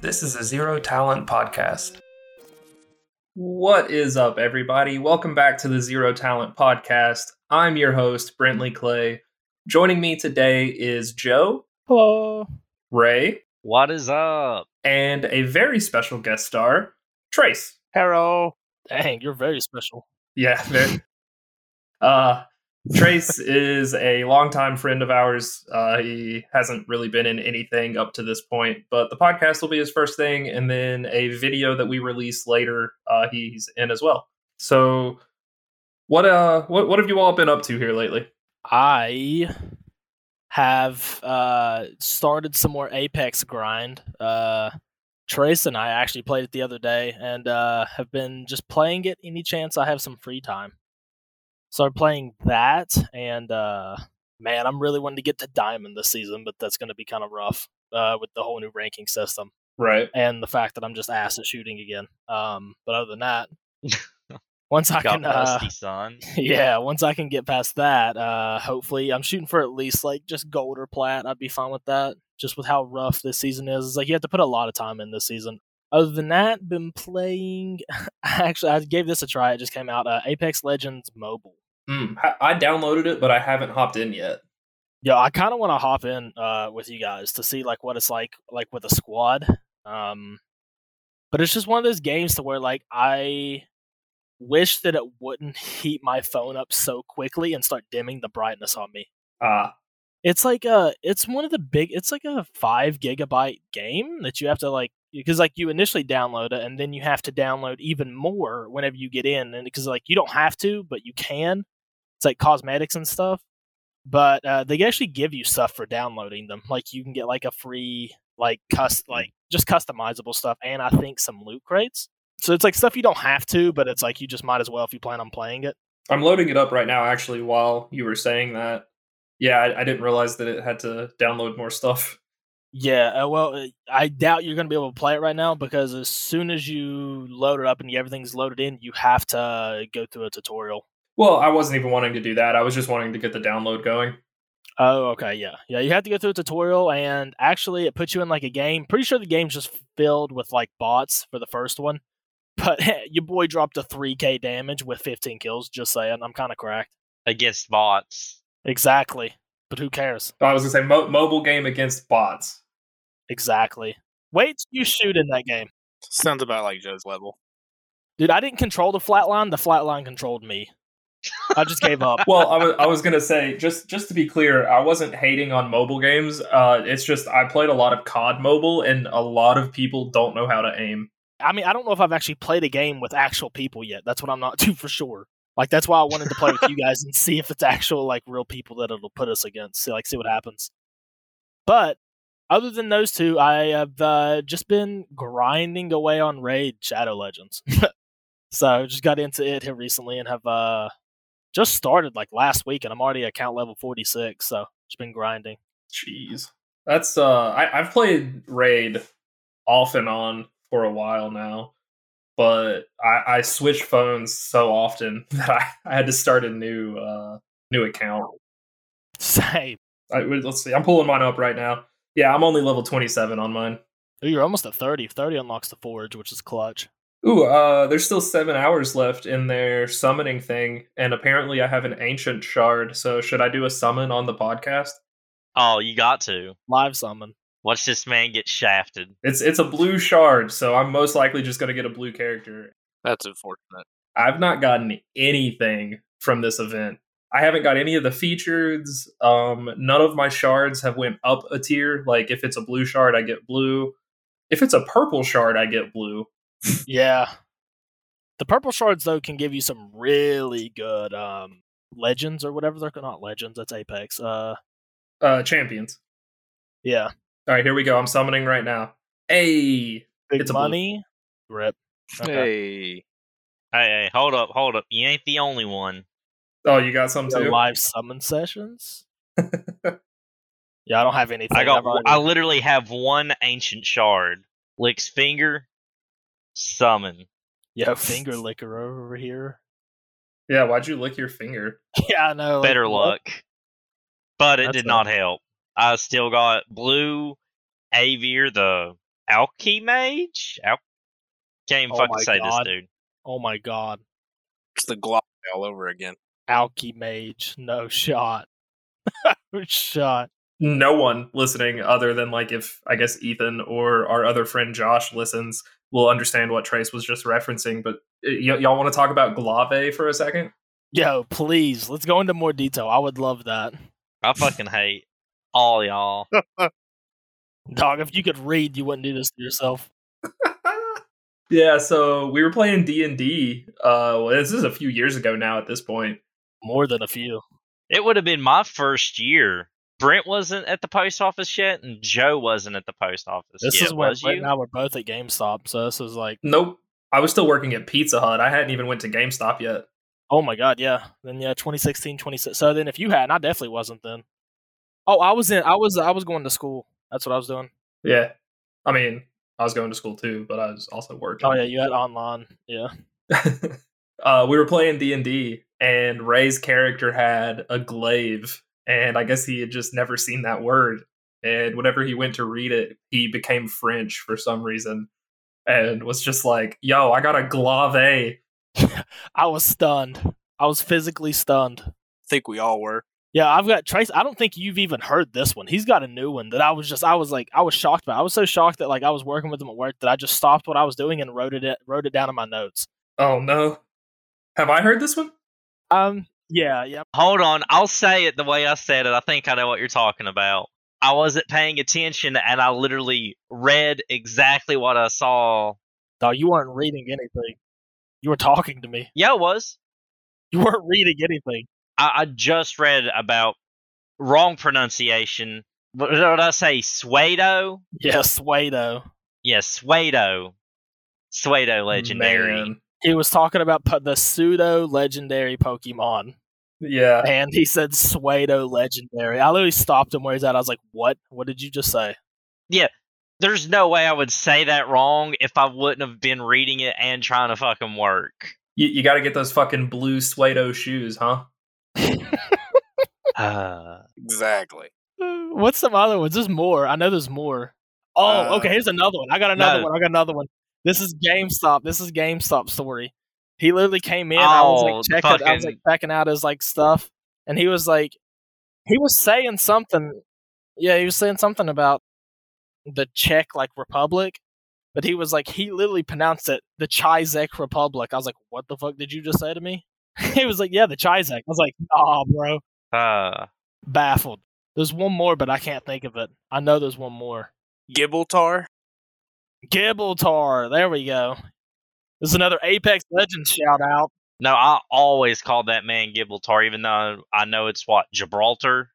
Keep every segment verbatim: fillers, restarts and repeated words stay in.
This is a Zero Talent Podcast. What is up, everybody? Welcome back to the Zero Talent Podcast. I'm your host, Brentley Clay. Joining me today is Joe. Hello. Ray. What is up? And a very special guest star, Trace. Hello. Dang, you're very special. Yeah. Very. uh, Trace is a longtime friend of ours. Uh, he hasn't really been in anything up to this point, but the podcast will be his first thing, and then a video that we release later, uh, he's in as well. So, what uh, what what have you all been up to here lately? I have uh started some more Apex grind. Uh, Trace and I actually played it the other day, and uh, have been just playing it any chance I have some free time. So I'm playing that, and uh, man, I'm really wanting to get to Diamond this season, but that's going to be kind of rough uh, with the whole new ranking system. Right. And the fact that I'm just ass at shooting again. Um, but other than that, once I can... Uh, rusty, son. Yeah, once I can get past that, uh, hopefully, I'm shooting for at least like just gold or plat. I'd be fine with that, just with how rough this season is. It's like you have to put a lot of time in this season. Other than that, been playing... Actually, I gave this a try. It just came out. Uh, Apex Legends Mobile. Mm, I downloaded it, but I haven't hopped in yet. Yeah, I kind of want to hop in uh, with you guys to see like what it's like like with a squad. Um, but it's just one of those games to where like I wish that it wouldn't heat my phone up so quickly and start dimming the brightness on me. Ah. Uh. It's like a, it's one of the big, it's like a five gigabyte game that you have to like, because like you initially download it and then you have to download even more whenever you get in. And because like you don't have to, but you can. It's like cosmetics and stuff. But uh, they actually give you stuff for downloading them. Like you can get like a free, like cust, like just customizable stuff. And I think some loot crates. So it's like stuff you don't have to, but it's like you just might as well if you plan on playing it. I'm loading it up right now, actually, while you were saying that. Yeah, I, I didn't realize that it had to download more stuff. Yeah, uh, well, I doubt you're going to be able to play it right now because as soon as you load it up and everything's loaded in, you have to go through a tutorial. Well, I wasn't even wanting to do that. I was just wanting to get the download going. Oh, okay, yeah. Yeah, you have to go through a tutorial, and actually it puts you in like a game. Pretty sure the game's just filled with like bots for the first one, but your boy dropped a three K damage with fifteen kills, just saying. I'm kind of cracked. Against bots. Exactly, but who cares? I was going to say mo- mobile game against bots. Exactly. Wait till you shoot in that game. Sounds about like Joe's level. Dude, I didn't control the flatline. The flatline controlled me. I just gave up. Well, I was, I was going to say, just, just to be clear, I wasn't hating on mobile games. Uh, it's just I played a lot of C O D Mobile, and a lot of people don't know how to aim. I mean, I don't know if I've actually played a game with actual people yet. That's what I'm not too for sure. Like, that's why I wanted to play with you guys and see if it's actual, like, real people that it'll put us against. So, like, see what happens. But, other than those two, I have uh, just been grinding away on Raid Shadow Legends. So, just got into it here recently and have uh, just started, like, last week. And I'm already account level forty-six, so just been grinding. Jeez. That's, uh, I- I've played Raid off and on for a while now. But I, I switch phones so often that I, I had to start a new uh, new account. Same. I, let's see. I'm pulling mine up right now. Yeah, I'm only level twenty-seven on mine. Ooh, you're almost at thirty. thirty unlocks the forge, which is clutch. Ooh, uh, there's still seven hours left in their summoning thing. And apparently I have an ancient shard. So should I do a summon on the podcast? Oh, you got to. Live summon. Watch this man get shafted. It's it's a blue shard, so I'm most likely just going to get a blue character. That's unfortunate. I've not gotten anything from this event. I haven't got any of the features. Um, none of my shards have went up a tier. Like, if it's a blue shard, I get blue. If it's a purple shard, I get blue. Yeah. The purple shards, though, can give you some really good um, legends or whatever. They're not legends, that's Apex. Uh, uh, champions. Yeah. All right, here we go. I'm summoning right now. Hey, big it's a money. Blue. Rip. Okay. Hey, hey, hold up, hold up. You ain't the only one. Oh, you got some too. Live summon sessions. Yeah, I don't have anything. I got. Already... I literally have one ancient shard. Licks finger. Summon. Yeah, finger licker over here. Yeah, why'd you lick your finger? Yeah, I know. Better like, luck. What? But it That's did not help. I still got blue, Avier, the Alky Mage? Al- Can't even oh fucking say god. this, dude. Oh my god. It's the Glock all over again. Alky Mage. No shot. No shot. No one listening other than, like, if, I guess, Ethan or our other friend Josh listens will understand what Trace was just referencing, but y- y'all want to talk about glaive for a second? Yo, please. Let's go into more detail. I would love that. I fucking hate all y'all. Dog, if you could read, you wouldn't do this to yourself. Yeah, so we were playing D and D. Uh, well, this is a few years ago now at this point. More than a few. It would have been my first year. Brent wasn't at the post office yet, and Joe wasn't at the post office. This yet. is when Brent you? and I were both at GameStop, so this was like... Nope. I was still working at Pizza Hut. I hadn't even went to GameStop yet. Oh my god, yeah. Then yeah, twenty sixteen, twenty sixteen So then if you hadn't, I definitely wasn't then. Oh, I was in... I was, I was going to school. That's what I was doing. Yeah. I mean, I was going to school too, but I was also working. Oh yeah, you had online. Yeah. uh, we were playing D and D, and Ray's character had a glaive. And I guess he had just never seen that word. And whenever he went to read it, he became French for some reason. And was just like, yo, I got a glaive. I was stunned. I was physically stunned. I think we all were. Yeah, I've got Trace. I don't think you've even heard this one. He's got a new one that I was just, I was like, I was shocked by. I was so shocked that like I was working with him at work that I just stopped what I was doing and wrote it, wrote it down in my notes. Oh no. Have I heard this one? Um... Yeah, yeah. Hold on, I'll say it the way I said it. I think I know what you're talking about. I wasn't paying attention, and I literally read exactly what I saw. No, you weren't reading anything. You were talking to me. Yeah, I was. You weren't reading anything. I, I just read about wrong pronunciation. What did I say? Pseudo? Yeah, pseudo. Yeah, pseudo. Pseudo-legendary. Man. He was talking about po- the pseudo-legendary Pokemon. Yeah. And he said pseudo-legendary. I literally stopped him where he's at. I was like, what? What did you just say? Yeah. There's no way I would say that wrong if I wouldn't have been reading it and trying to fucking work. You, you gotta get those fucking blue pseudo shoes, huh? uh, exactly. What's some other ones? There's more. I know there's more. Oh, uh, okay. Here's another one. I got another no. one. I got another one. This is GameStop. This is GameStop story. He literally came in. Oh, I was like checking. Fucking... I was like checking out his like stuff, and he was like, he was saying something. Yeah, he was saying something about the Czech like Republic, but he was like, he literally pronounced it the Czech Republic. I was like, what the fuck did you just say to me? He was like, yeah, the Czech. I was like, nah, bro. Uh, baffled. There's one more, but I can't think of it. I know there's one more. Gibraltar. Gibraltar, there we go. This is another Apex Legends shout out. No, I always call that man Gibraltar, even though I know it's what, Gibraltar?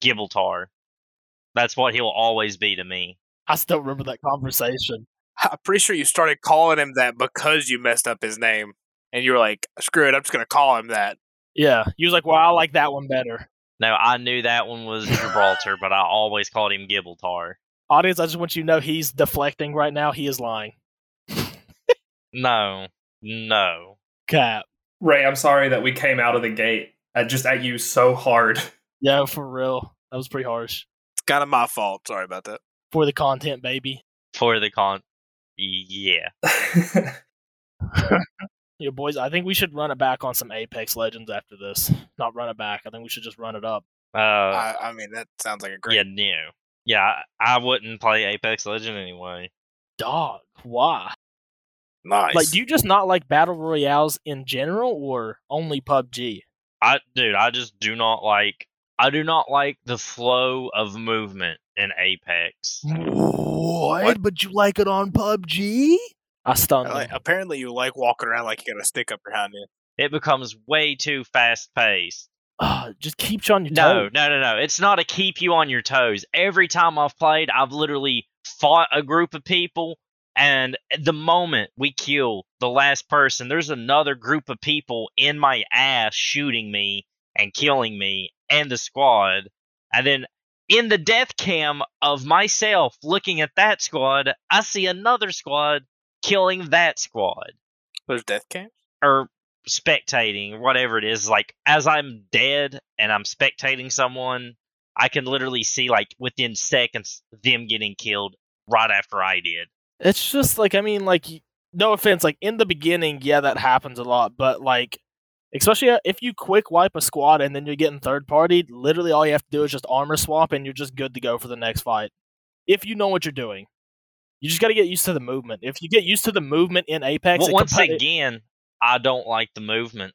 Gibraltar. That's what he'll always be to me. I still remember that conversation. I'm pretty sure you started calling him that because you messed up his name. And you were like, screw it, I'm just going to call him that. Yeah, he was like, well, I like that one better. No, I knew that one was Gibraltar, but I always called him Gibraltar. Audience, I just want you to know he's deflecting right now. He is lying. No. No. Cap. Ray, I'm sorry that we came out of the gate uh, just at you so hard. Yeah, for real. That was pretty harsh. It's kind of my fault. Sorry about that. For the content, baby. For the con... Yeah. Yeah, boys, I think we should run it back on some Apex Legends after this. Not run it back. I think we should just run it up. Uh, I, I mean, that sounds like a great... Yeah, no. Yeah, I wouldn't play Apex Legends anyway. Dog, why? Nice. Like, do you just not like Battle Royales in general, or only P U B G? I, dude, I just do not like... I do not like the flow of movement in Apex. What? what? But you like it on P U B G? I stunned I like, Apparently you like walking around like you got a stick up behind you. It becomes way too fast-paced. Uh, just keep you on your no, toes. No, no, no. It's not a keep you on your toes. Every time I've played, I've literally fought a group of people, and the moment we kill the last person, there's another group of people in my ass shooting me and killing me and the squad. And then in the death cam of myself looking at that squad, I see another squad killing that squad. There's death cam? Or... spectating, whatever it is, like as I'm dead and I'm spectating someone, I can literally see like within seconds them getting killed right after I did. It's just like, I mean, like, no offense, like in the beginning, yeah, that happens a lot, but like, especially if you quick wipe a squad and then you're getting third party, literally all you have to do is just armor swap and you're just good to go for the next fight. If you know what you're doing, you just got to get used to the movement. If you get used to the movement in Apex, well, once comp- again, I don't like the movement.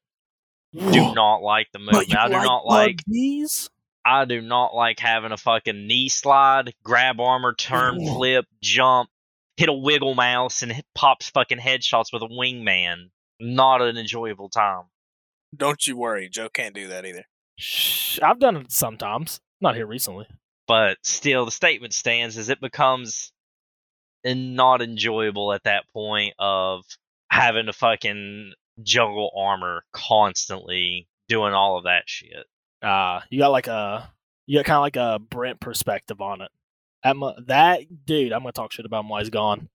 Whoa. Do not like the movement. I do like not like these. I do not like having a fucking knee slide, grab armor, turn, Whoa. flip, jump, hit a wiggle mouse, and hit pops fucking headshots with a wingman. Not an enjoyable time. Don't you worry, Joe can't do that either. Shh, I've done it sometimes. Not here recently. But still, the statement stands as it becomes not enjoyable at that point of having to fucking juggle armor constantly, doing all of that shit. Uh, you got like a, you got kind of like a Brent perspective on it. That, that dude, I'm going to talk shit about him while he's gone.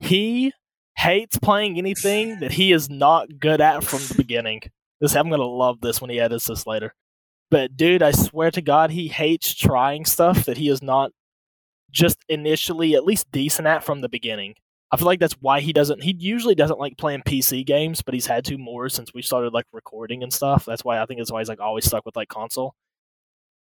He hates playing anything that he is not good at from the beginning. This, I'm going to love this when he edits this later. But dude, I swear to God, he hates trying stuff that he is not just initially at least decent at from the beginning. I feel like that's why he doesn't... He usually doesn't like playing P C games, but he's had to more since we started like recording and stuff. That's why I think that's why he's like always stuck with like console.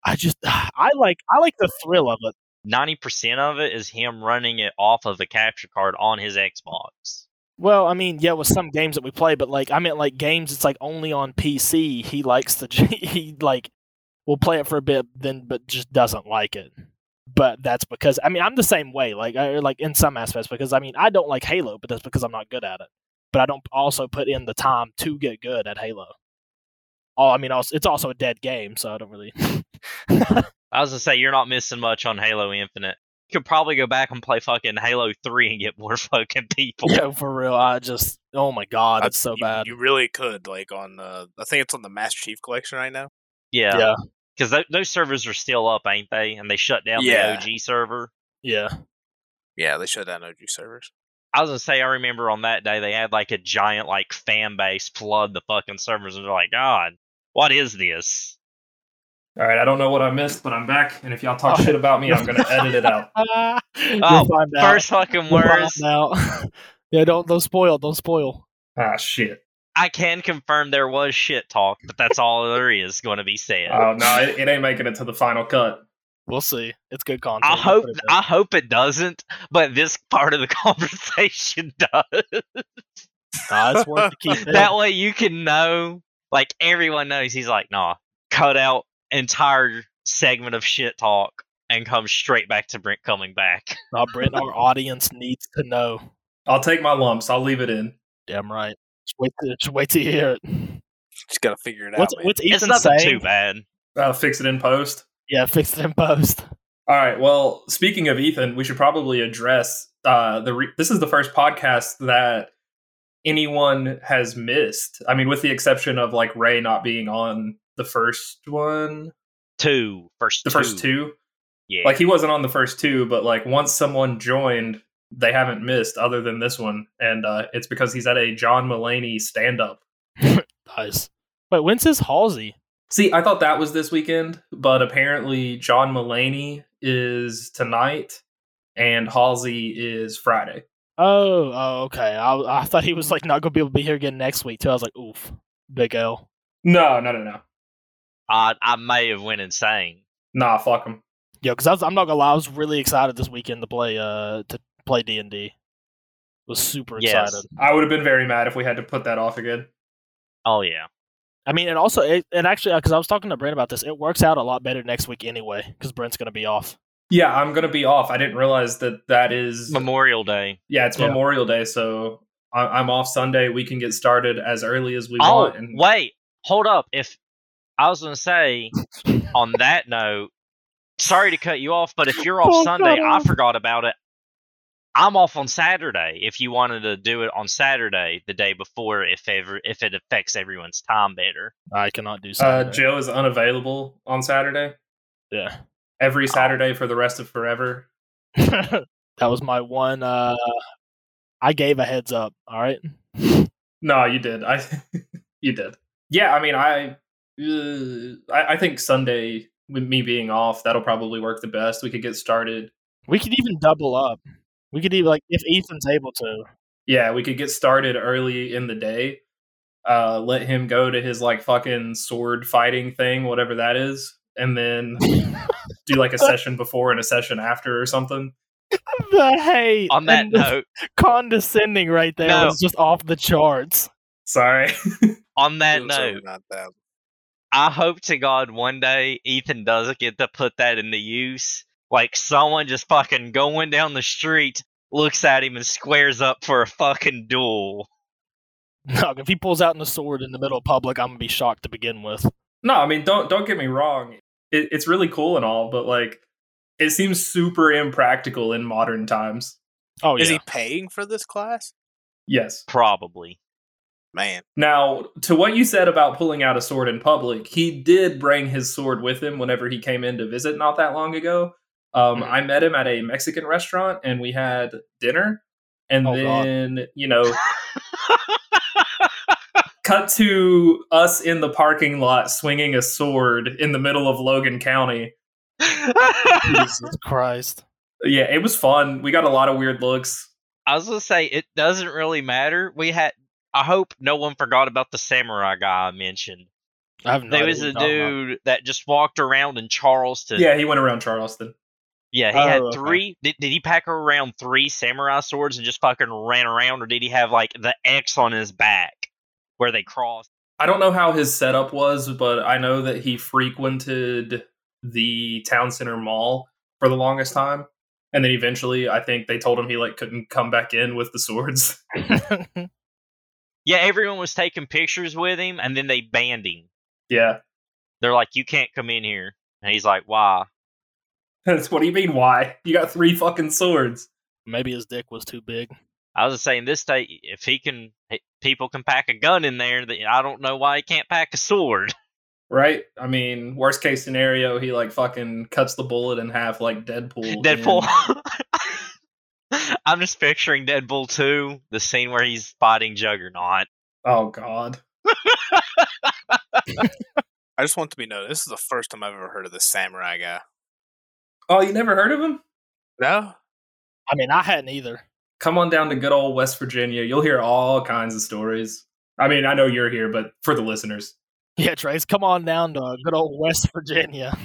I just... I like I like the thrill of it. ninety percent of it is him running it off of a capture card on his Xbox. Well, I mean, yeah, with some games that we play, but like I meant like games it's like only on P C. He likes to... He like will play it for a bit, then but just doesn't like it. But that's because, I mean, I'm the same way, like I, like in some aspects, because, I mean, I don't like Halo, but that's because I'm not good at it. But I don't also put in the time to get good at Halo. Oh, I mean, also, it's also a dead game, so I don't really... I was going to say, you're not missing much on Halo Infinite. You could probably go back and play fucking Halo three and get more fucking people. Yeah, for real, I just, oh my god, I, it's so you, bad. You really could, like on, uh, I think it's on the Master Chief Collection right now. Yeah. Yeah. Because th- those servers are still up, ain't they? And they shut down yeah. the O G server. Yeah. Yeah, they shut down O G servers. I was going to say, I remember on that day, they had like a giant like fan base flood the fucking servers. And they're like, God, what is this? All right, I don't know what I missed, but I'm back. And if y'all talk oh. shit about me, I'm going to edit it out. oh, first out. fucking words. yeah, don't, don't spoil, don't spoil. Ah, shit. I can confirm there was shit talk, but that's all there is going to be said. Oh, no, it, it ain't making it to the final cut. We'll see. It's good content. I hope I hope it doesn't, but this part of the conversation does. Nah, it's worth to keep in. That way you can know, like everyone knows, he's like, nah, cut out entire segment of shit talk and come straight back to Brent coming back. Nah, Brent, our audience needs to know. I'll take my lumps. I'll leave it in. Damn right. Just wait, to, just wait to hear it. Just gotta figure it what's, out. What's Ethan it's nothing saying? Too bad. Uh, fix it in post. Yeah, fix it in post. All right. Well, speaking of Ethan, we should probably address uh, the. Re- this is the first podcast that anyone has missed. I mean, with the exception of like Ray not being on the first one, two, first, the two. first two. Yeah, like he wasn't on the first two, but like once someone joined. They haven't missed other than this one. And uh, it's because he's at a John Mulaney stand-up. Nice. Wait, when's his Halsey? See, I thought that was this weekend, but apparently John Mulaney is tonight and Halsey is Friday. Oh, oh okay. I, I thought he was like not going to be able to be here again next week, too. I was like, oof, big L. No, no, no, no. I, I may have went insane. Nah, fuck him. Yo, because I'm not going to lie, I was really excited this weekend to play... Uh, to play D and D. Was super yes. excited. I would have been very mad if we had to put that off again. Oh yeah. I mean, and also, it, and actually, because I was talking to Brent about this, it works out a lot better next week anyway, because Brent's going to be off. Yeah, I'm going to be off. I didn't realize that that is... Memorial Day. Yeah, it's yeah. Memorial Day, so I'm off Sunday. We can get started as early as we oh, want. And... wait, hold up. If I was going to say, on that note, sorry to cut you off, but if you're off oh, Sunday, God. I forgot about it. I'm off on Saturday. If you wanted to do it on Saturday, the day before, if ever, if it affects everyone's time better, I cannot do Saturday. Uh, Joe is unavailable on Saturday. Yeah, every Saturday oh. for the rest of forever. That was my one. Uh, I gave a heads up. All right. No, you did. I you did. Yeah, I mean, I, uh, I I think Sunday with me being off, that'll probably work the best. We could get started. We could even double up. We could even, like, if Ethan's able to. Yeah, we could get started early in the day. Uh, let him go to his, like, fucking sword fighting thing, whatever that is. And then do, like, a session before and a session after or something. The hate. On that note. Condescending right there no. was just off the charts. Sorry. On that note. I hope to God one day Ethan does get to put that into use. Like, someone just fucking going down the street, looks at him, and squares up for a fucking duel. No, if he pulls out the sword in the middle of public, I'm going to be shocked to begin with. No, I mean, don't don't get me wrong. It, it's really cool and all, but, like, it seems super impractical in modern times. Oh, yeah. Is he paying for this class? Yes. Probably. Man. Now, to what you said about pulling out a sword in public, he did bring his sword with him whenever he came in to visit not that long ago. Um, mm-hmm. I met him at a Mexican restaurant, and we had dinner, and oh, then, God. you know, cut to us in the parking lot swinging a sword in the middle of Logan County. Jesus Christ. Yeah, it was fun. We got a lot of weird looks. I was going to say, it doesn't really matter. We had, I hope no one forgot about the samurai guy I mentioned. I have no there idea was a dude about. that just walked around in Charleston. Yeah, he went around Charleston. Yeah, he oh, had three... Okay. Did, did he pack around three samurai swords and just fucking ran around, or did he have, like, the X on his back where they crossed? I don't know how his setup was, but I know that he frequented the town center mall for the longest time, and then eventually, I think they told him he, like, couldn't come back in with the swords. Yeah, everyone was taking pictures with him, and then they banned him. Yeah. They're like, you can't come in here. And he's like, why? That's what do you mean, why? You got three fucking swords. Maybe his dick was too big. I was just saying, this day, if he can, people can pack a gun in there, I don't know why he can't pack a sword. Right? I mean, worst case scenario, he, like, fucking cuts the bullet in half like Deadpool. Deadpool. I'm just picturing Deadpool two, the scene where he's fighting Juggernaut. Oh, God. I just want to be noted, this is the first time I've ever heard of this samurai guy. Oh, you never heard of him? No. I mean, I hadn't either. Come on down to good old West Virginia. You'll hear all kinds of stories. I mean, I know you're here, but for the listeners. Yeah, Trace, come on down to good old West Virginia.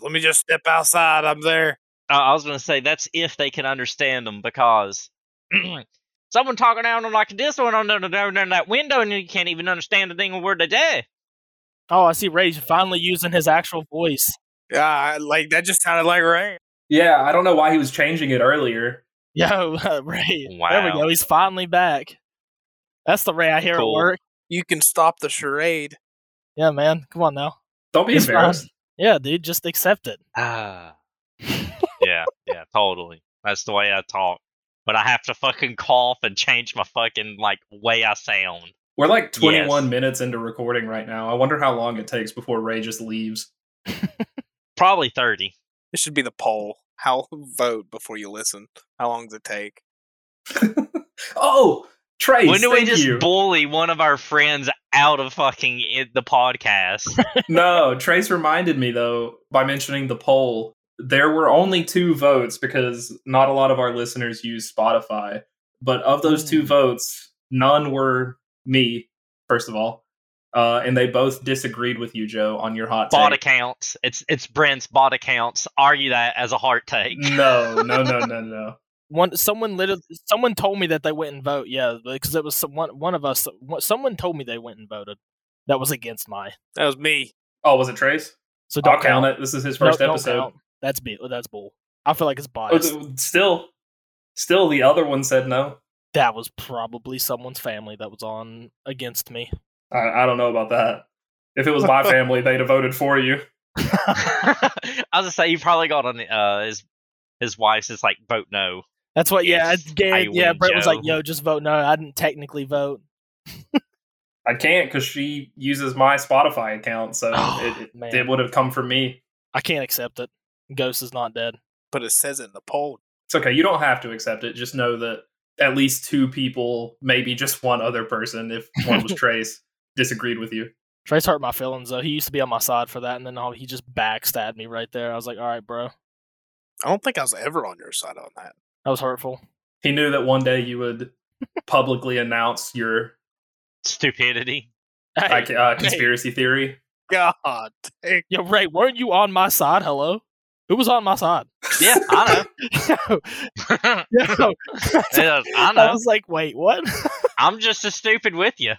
Let me just step outside. I'm there. Uh, I was going to say, that's if they can understand them, because someone talking down on like this one on that window, and you can't even understand a single word they say. Oh, I see Ray's finally using his actual voice. Yeah, like, that just sounded like Ray. Yeah, I don't know why he was changing it earlier. Yo, uh, Ray. Wow. There we go. He's finally back. That's the Ray I hear cool. at work. You can stop the charade. Yeah, man. Come on now. Don't be it's embarrassed. Fine. Yeah, dude. Just accept it. Ah. yeah, yeah, totally. That's the way I talk. But I have to fucking cough and change my fucking, like, way I sound. We're like twenty-one yes. minutes into recording right now. I wonder how long it takes before Ray just leaves. Probably thirty. This should be the poll. How vote before you listen. How long does it take? oh, Trace, When do thank we just you. bully one of our friends out of fucking it, the podcast? No, Trace reminded me, though, by mentioning the poll. There were only two votes because not a lot of our listeners use Spotify. But of those two votes, none were me, first of all. Uh, and they both disagreed with you, Joe, on your hot take. Bot accounts. It's it's Brent's bot accounts. Argue that as a hard take. No, no, no, no, no. One someone literally, someone told me that they went and vote. Yeah, because it was some, one one of us. Someone told me they went and voted. That was against my. That was me. Oh, was it Trace? So don't I'll count it. This is his first no, episode. Don't count. That's be that's bull. I feel like it's biased. Still, still, the other one said no. That was probably someone's family that was on against me. I, I don't know about that. If it was my family, they'd have voted for you. I was gonna say you probably got on uh, his his wife's is like vote no. That's what. Yeah, yes, I I yeah. Win, Brett Joe. was like, "Yo, just vote no." I didn't technically vote. I can't because she uses my Spotify account, so oh, it it, it would have come from me. I can't accept it. Ghost is not dead. But it says it in the poll. It's okay. You don't have to accept it. Just know that at least two people, maybe just one other person, if one was Trace, disagreed with you. Trace hurt my feelings, though. He used to be on my side for that, and then oh, he just backstabbed me right there. I was like, all right, bro. I don't think I was ever on your side on that. That was hurtful. He knew that one day you would publicly announce your stupidity, like, uh, conspiracy hey. theory. God, dang. Yo, Ray, weren't you on my side? Hello, who was on my side? Yeah, I know. Yo, yo. Yeah, I know. I was like, wait, what? I'm just as stupid with you.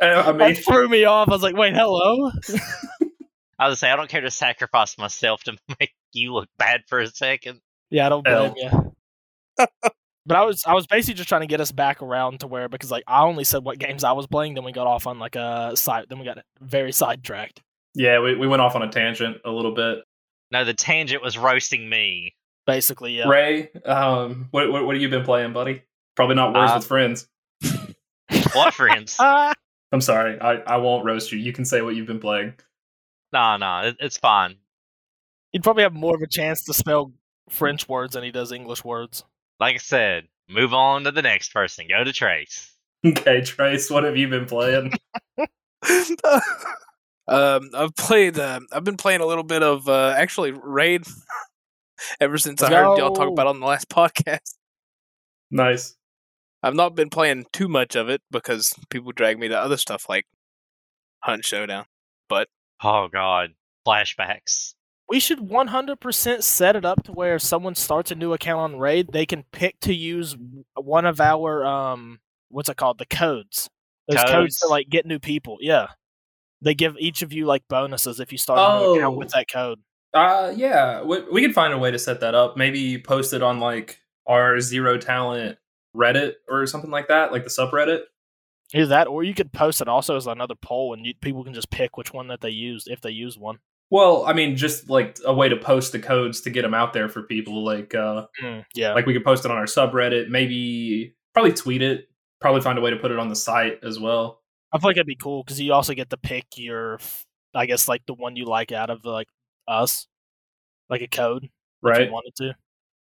I mean, that threw me off. I was like, wait, hello. I was gonna say, I don't care to sacrifice myself to make you look bad for a second. Yeah, I don't blame you. But I was I was basically just trying to get us back around to where, because like I only said what games I was playing, then we got off on like a side, then we got very sidetracked. Yeah, we we went off on a tangent a little bit. No, the tangent was roasting me. Basically, yeah. Ray, um, what what, what have you been playing, buddy? Probably not words uh, with friends. What friends? I'm sorry, I, I won't roast you. You can say what you've been playing. Nah, nah, it, it's fine. He'd probably have more of a chance to spell French words than he does English words. Like I said, move on to the next person. Go to Trace. Okay, Trace, what have you been playing? um, I've played. Uh, I've been playing a little bit of uh, actually Raid. Ever since I heard y'all talk about it on the last podcast. Nice. I've not been playing too much of it because people drag me to other stuff like Hunt Showdown. But oh god, flashbacks. We should one hundred percent set it up to where if someone starts a new account on Raid, they can pick to use one of our, um, what's it called? The codes. Those codes, codes to, like, get new people. Yeah. They give each of you, like, bonuses if you start oh. a new account with that code. Uh, yeah. We, we could find a way to set that up. Maybe post it on, like, our Zero Talent Reddit or something like that, like the subreddit. Either that, or you could post it also as another poll, and you, people can just pick which one that they used, if they use one. Well, I mean, just like a way to post the codes to get them out there for people. Like, uh, mm, yeah, like we could post it on our subreddit, maybe probably tweet it, probably find a way to put it on the site as well. I feel like that'd be cool because you also get to pick your, I guess, like the one you like out of like us, like a code, right? If you wanted to.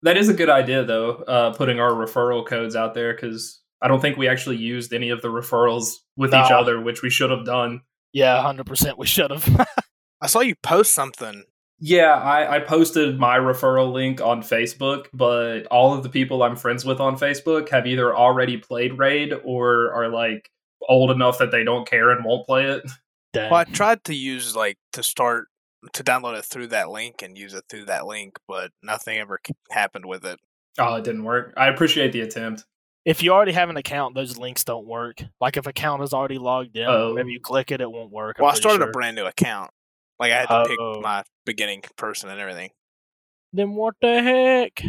That is a good idea, though, uh, putting our referral codes out there because I don't think we actually used any of the referrals with no. each other, which we should have done. Yeah, one hundred percent we should have. I saw you post something. Yeah, I, I posted my referral link on Facebook, but all of the people I'm friends with on Facebook have either already played Raid or are like old enough that they don't care and won't play it. Dang. Well, I tried to use like to start to download it through that link and use it through that link, but nothing ever happened with it. Oh, it didn't work. I appreciate the attempt. If you already have an account, those links don't work. Like if an account is already logged in, oh. maybe you click it, it won't work. Well, I started sure. a brand new account. Like, I had to Uh-oh. pick my beginning person and everything. Then what the heck?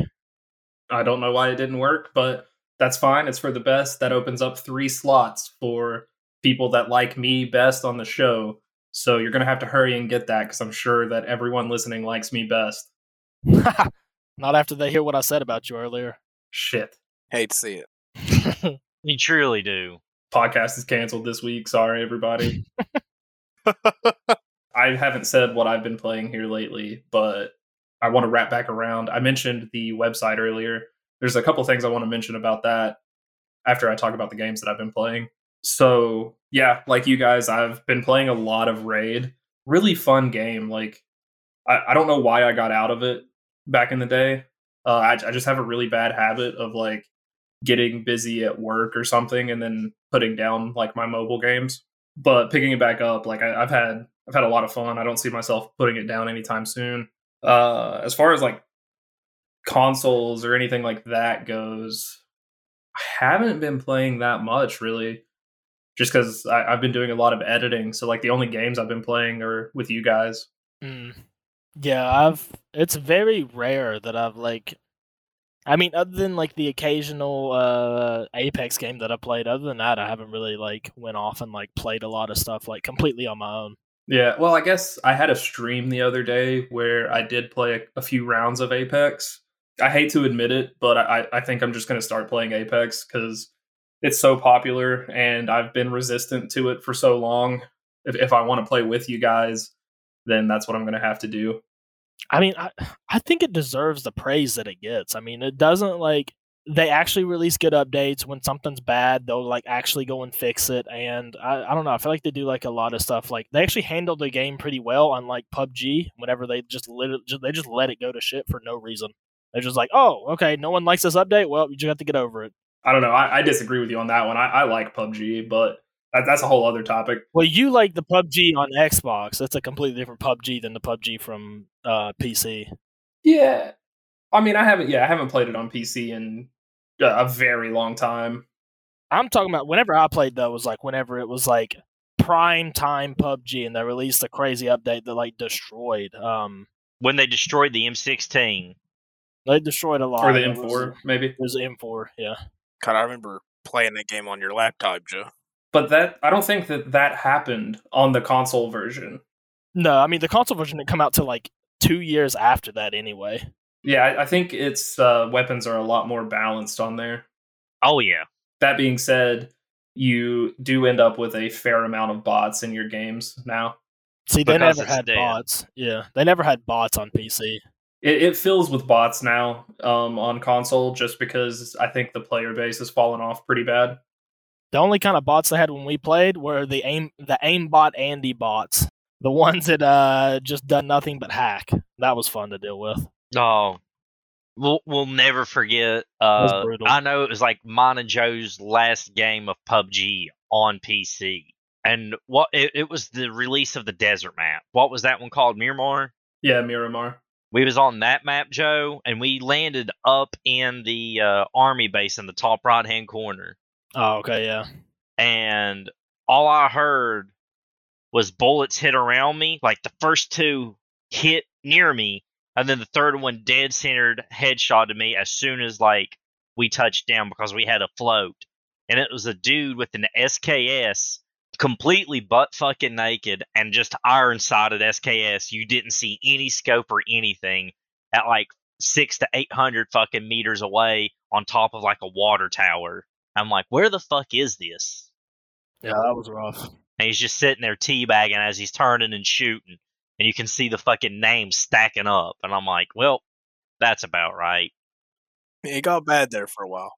I don't know why it didn't work, but that's fine. It's for the best. That opens up three slots for people that like me best on the show. So you're going to have to hurry and get that, because I'm sure that everyone listening likes me best. Not after they hear what I said about you earlier. Shit. Hate to see it. You truly do. Podcast is canceled this week. Sorry, everybody. I haven't said what I've been playing here lately, but I want to wrap back around. I mentioned the website earlier. There's a couple things I want to mention about that after I talk about the games that I've been playing. So, yeah, like you guys, I've been playing a lot of Raid. Really fun game. Like, I, I don't know why I got out of it back in the day. Uh, I, I just have a really bad habit of, like, getting busy at work or something and then putting down, like, my mobile games. But picking it back up, like, I, I've had... I've had a lot of fun. I don't see myself putting it down anytime soon. Uh, as far as like consoles or anything like that goes, I haven't been playing that much really, just because I've been doing a lot of editing. So like the only games I've been playing are with you guys. Mm. Yeah, I've. It's very rare that I've like. I mean, other than like the occasional uh, Apex game that I played, other than that, I haven't really like went off and like played a lot of stuff like completely on my own. Yeah, well, I guess I had a stream the other day where I did play a, a few rounds of Apex. I hate to admit it, but I, I think I'm just going to start playing Apex because it's so popular and I've been resistant to it for so long. If, if I want to play with you guys, then that's what I'm going to have to do. I mean, I, I think it deserves the praise that it gets. I mean, it doesn't like... They actually release good updates. When something's bad, they'll like actually go and fix it. And I, I don't know. I feel like they do like a lot of stuff. Like they actually handle the game pretty well, unlike P U B G. Whenever they just literally, they just let it go to shit for no reason. They're just like, oh, okay, no one likes this update. Well, you just have to get over it. I don't know. I, I disagree with you on that one. I, I like P U B G, but that, that's a whole other topic. Well, you like the P U B G on Xbox. That's a completely different P U B G than the P U B G from uh, P C. Yeah. I mean, I haven't, yeah, I haven't played it on P C in uh, a very long time. I'm talking about whenever I played, though, was like whenever it was like prime time P U B G and they released a crazy update that like destroyed. Um, when they destroyed the M sixteen. They destroyed a lot. Or the M four, was, maybe? It was the M four, yeah. God, I remember playing that game on your laptop, Joe. But that I don't think that that happened on the console version. No, I mean, the console version didn't come out till like two years after that anyway. Yeah, I, I think its uh, weapons are a lot more balanced on there. Oh, yeah. That being said, you do end up with a fair amount of bots in your games now. See, they never had dead. bots. Yeah, they never had bots on P C. It, it fills with bots now um, on console just because I think the player base has fallen off pretty bad. The only kind of bots they had when we played were the aim the aim bot and the bots. The ones that uh, just done nothing but hack. That was fun to deal with. Oh, we'll, we'll never forget. Uh, I know it was like mine and Joe's last game of P U B G on P C. And what it, it was the release of the desert map. What was that one called? Miramar? Yeah, Miramar. We was on that map, Joe, and we landed up in the uh, army base in the top right-hand corner. Oh, okay, yeah. And all I heard was bullets hit around me. Like, the first two hit near me, and then the third one dead-centered headshotted me as soon as, like, we touched down because we had a float. And it was a dude with an S K S completely butt-fucking naked and just iron-sided S K S. You didn't see any scope or anything at like six to eight hundred fucking meters away on top of like a water tower. I'm like, where the fuck is this? Yeah, that was rough. And he's just sitting there teabagging as he's turning and shooting. And you can see the fucking names stacking up. And I'm like, well, that's about right. It got bad there for a while.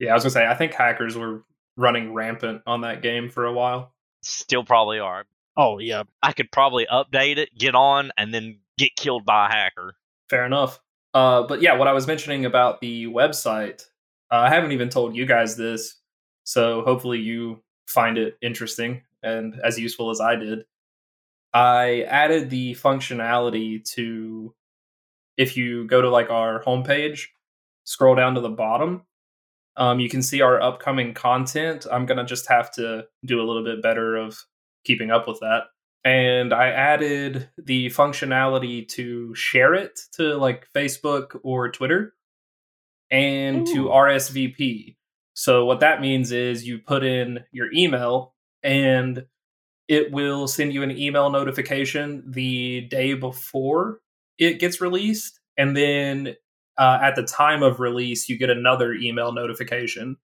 Yeah, I was going to say, I think hackers were running rampant on that game for a while. Still probably are. Oh, yeah. I could probably update it, get on, and then get killed by a hacker. Fair enough. Uh, but yeah, what I was mentioning about the website, uh, I haven't even told you guys this, so hopefully you find it interesting and as useful as I did. I added the functionality to, if you go to like our homepage, scroll down to the bottom, Um, you can see our upcoming content. I'm going to just have to do a little bit better of keeping up with that. And I added the functionality to share it to like Facebook or Twitter and Ooh. to R S V P. So what that means is you put in your email and it will send you an email notification the day before it gets released. And then Uh, at the time of release, you get another email notification.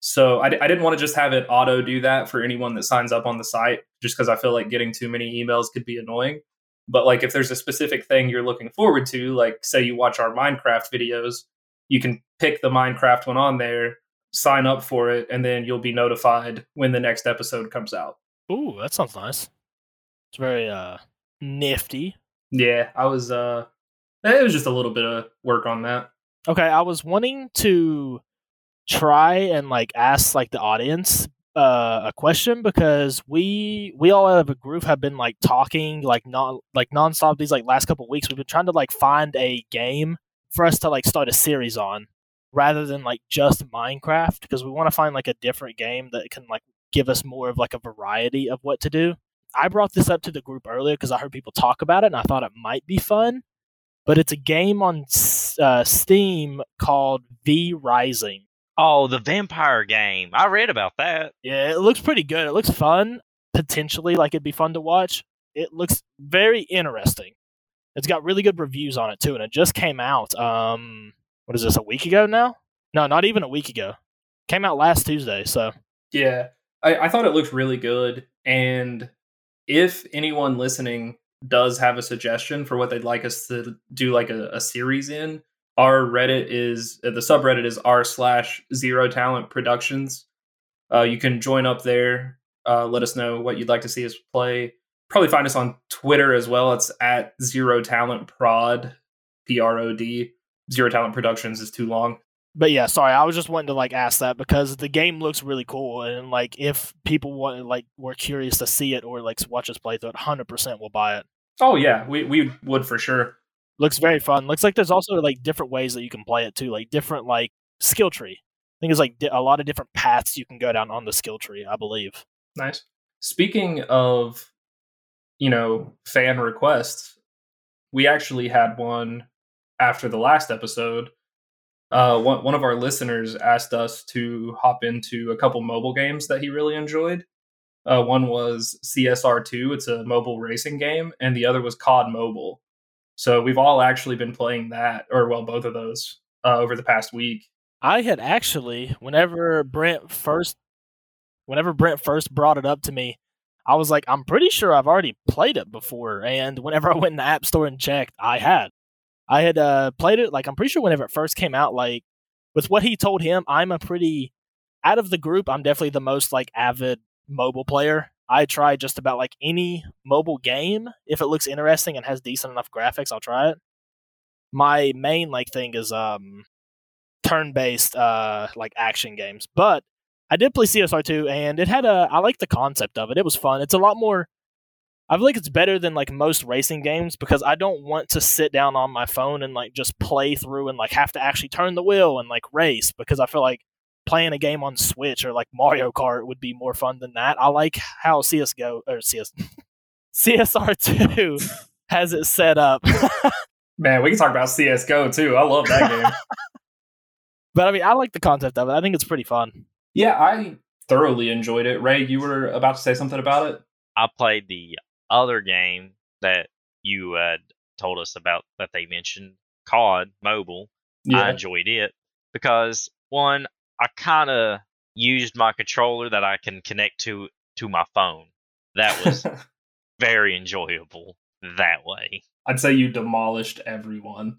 So I, d- I didn't want to just have it auto do that for anyone that signs up on the site, just because I feel like getting too many emails could be annoying. But like if there's a specific thing you're looking forward to, like say you watch our Minecraft videos, you can pick the Minecraft one on there, sign up for it, and then you'll be notified when the next episode comes out. Ooh, that sounds nice. It's very uh, nifty. Yeah, I was... Uh, It was just a little bit of work on that. Okay, I was wanting to try and like ask like the audience uh, a question because we we all out of a group have been like talking like non like nonstop these like last couple of weeks. We've been trying to like find a game for us to like start a series on rather than like just Minecraft because we want to find like a different game that can like give us more of like a variety of what to do. I brought this up to the group earlier because I heard people talk about it and I thought it might be fun. But it's a game on uh, Steam called V Rising. Oh, the vampire game. I read about that. Yeah, it looks pretty good. It looks fun. Potentially, like, it'd be fun to watch. It looks very interesting. It's got really good reviews on it, too, and it just came out, um, what is this, a week ago now? No, not even a week ago. Came out last Tuesday, so. Yeah, I, I thought it looked really good, and if anyone listening does have a suggestion for what they'd like us to do like a, a series in. Our Reddit is, the subreddit is r slash Zero Talent Productions. Uh, you can join up there. Uh, let us know what you'd like to see us play. Probably find us on Twitter as well. It's at Zero Talent Prod, P R O D. Zero Talent Productions is too long. But yeah, sorry, I was just wanting to like ask that because the game looks really cool, and like if people want like were curious to see it or like watch us play through it, one hundred percent will buy it. Oh yeah, we we would for sure. Looks very fun. Looks like there's also like different ways that you can play it too, like different like skill tree. I think there's like a lot of different paths you can go down on the skill tree, I believe. Nice. Speaking of, you know, fan requests, we actually had one after the last episode. Uh, one, one of our listeners asked us to hop into a couple mobile games that he really enjoyed. Uh, one was C S R two. It's a mobile racing game. And the other was C O D Mobile. So we've all actually been playing that, or well, both of those uh, over the past week. I had actually, whenever Brent first, whenever Brent first brought it up to me, I was like, I'm pretty sure I've already played it before. And whenever I went in the App Store and checked, I had. I had uh, played it, like, I'm pretty sure whenever it first came out, like, with what he told him, I'm a pretty, out of the group, I'm definitely the most, like, avid mobile player. I try just about, like, any mobile game. If it looks interesting and has decent enough graphics, I'll try it. My main, like, thing is um, turn-based, uh, like, action games. But I did play C S R two, and it had a, I like the concept of it. It was fun. It's a lot more... I feel like it's better than like most racing games because I don't want to sit down on my phone and like just play through and like have to actually turn the wheel and like race, because I feel like playing a game on Switch or like Mario Kart would be more fun than that. I like how C S G O or C S C S R two has it set up. Man, we can talk about C S G O too. I love that game. But I mean, I like the concept of it. I think it's pretty fun. Yeah, I thoroughly enjoyed it. Ray, you were about to say something about it? I played the other game that you uh, told us about that they mentioned, C O D Mobile. Yeah. I enjoyed it because, one, I kind of used my controller that I can connect to to my phone. That was very enjoyable that way. I'd say you demolished everyone.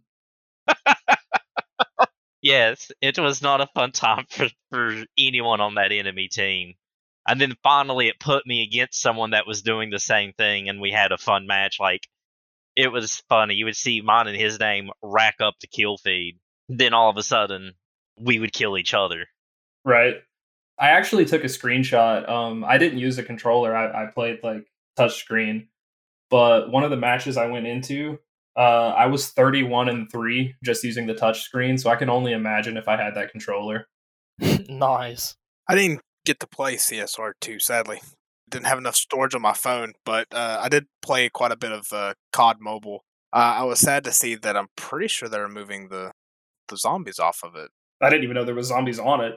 Yes, it was not a fun time for, for anyone on that enemy team. And then finally it put me against someone that was doing the same thing, and we had a fun match. Like, it was funny. You would see mine and his name rack up the kill feed. Then all of a sudden, we would kill each other. Right. I actually took a screenshot. Um, I didn't use a controller. I, I played, like, touchscreen. But one of the matches I went into, uh, I was thirty-one and three just using the touchscreen, so I can only imagine if I had that controller. Nice. I didn't get to play C S R two, sadly. Didn't have enough storage on my phone, but uh, I did play quite a bit of uh, C O D Mobile. Uh, I was sad to see that I'm pretty sure they're removing the, the zombies off of it. I didn't even know there was zombies on it.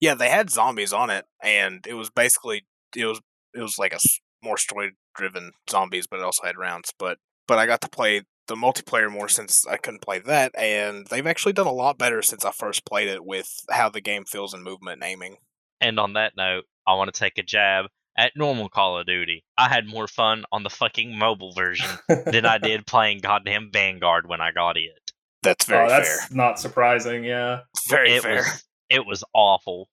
Yeah, they had zombies on it, and it was basically, it was it was like a more story-driven zombies, but it also had rounds. But, but I got to play the multiplayer more since I couldn't play that, and they've actually done a lot better since I first played it with how the game feels in movement and aiming. And on that note, I want to take a jab at normal Call of Duty. I had more fun on the fucking mobile version than I did playing goddamn Vanguard when I got it. That's very oh, that's fair. That's not surprising, yeah. Very it fair. Was, it was awful.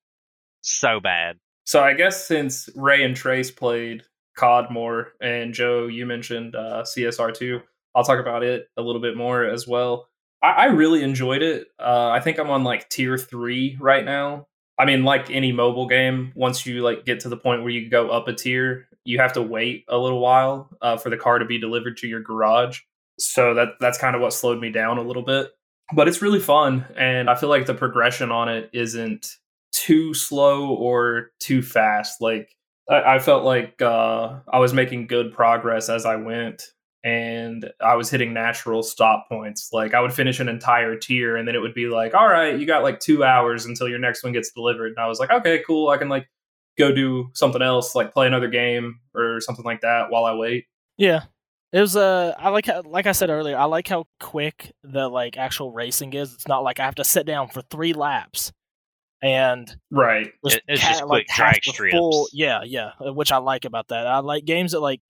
So bad. So I guess since Ray and Trace played C O D more, and Joe, you mentioned uh, C S R two, I'll talk about it a little bit more as well. I, I really enjoyed it. Uh, I think I'm on like tier three right now. I mean, like any mobile game, once you like get to the point where you go up a tier, you have to wait a little while uh, for the car to be delivered to your garage. So that that's kind of what slowed me down a little bit. But it's really fun, and I feel like the progression on it isn't too slow or too fast. Like I, I felt like uh, I was making good progress as I went, and I was hitting natural stop points. Like I would finish an entire tier, and then it would be like, all right, you got like two hours until your next one gets delivered. And I was like, okay, cool. I can like go do something else, like play another game or something like that while I wait. Yeah. It was, uh, I like, how, like I said earlier, I like how quick the like actual racing is. It's not like I have to sit down for three laps and right. Just it's ca- just quick like drag strips. Full, yeah. Yeah. Which I like about that. I like games that like,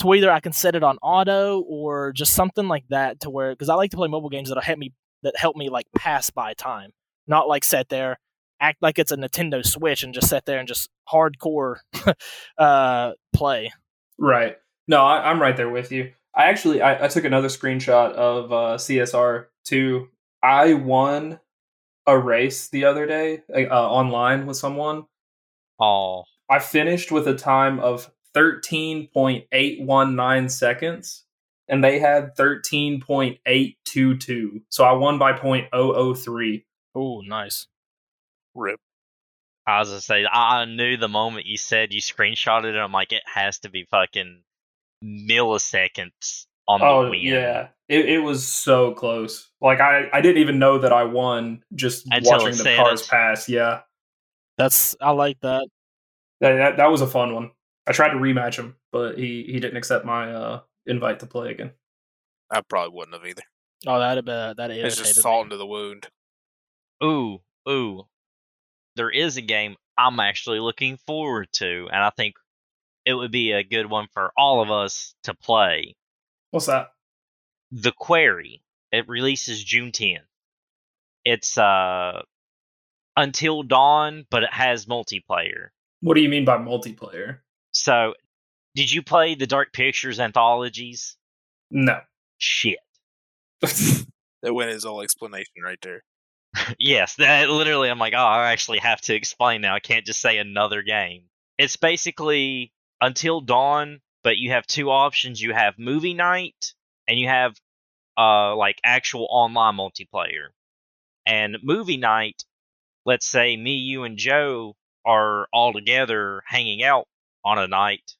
to either I can set it on auto or just something like that to where, because I like to play mobile games that help me that help me like pass by time, not like sit there, act like it's a Nintendo Switch and just sit there and just hardcore uh, play. Right. No, I, I'm right there with you. I actually I, I took another screenshot of uh, C S R two I won a race the other day uh, online with someone. Oh. I finished with a time of thirteen point eight one nine seconds, and they had thirteen point eight two two. So I won by point zero zero three. Oh, nice. Rip. I was going to say, I knew the moment you said you screenshotted it, I'm like, it has to be fucking milliseconds on the oh, win. Yeah. It, it was so close. Like, I, I didn't even know that I won just Until watching the cars it. pass. Yeah. That's, I like that. that. That that was a fun one. I tried to rematch him, but he, he didn't accept my uh, invite to play again. I probably wouldn't have either. Oh, that'd be, that is just salt into the wound. Ooh, ooh. There is a game I'm actually looking forward to, and I think it would be a good one for all of us to play. What's that? The Quarry. It releases June tenth. It's uh Until Dawn, but it has multiplayer. What do you mean by multiplayer? So, did you play the Dark Pictures anthologies? No. Shit. That went his whole explanation right there. Yes, that literally, I'm like, oh, I actually have to explain now. I can't just say another game. It's basically Until Dawn, but you have two options. You have movie night, and you have uh, like actual online multiplayer. And movie night, let's say me, you, and Joe are all together hanging out on a night.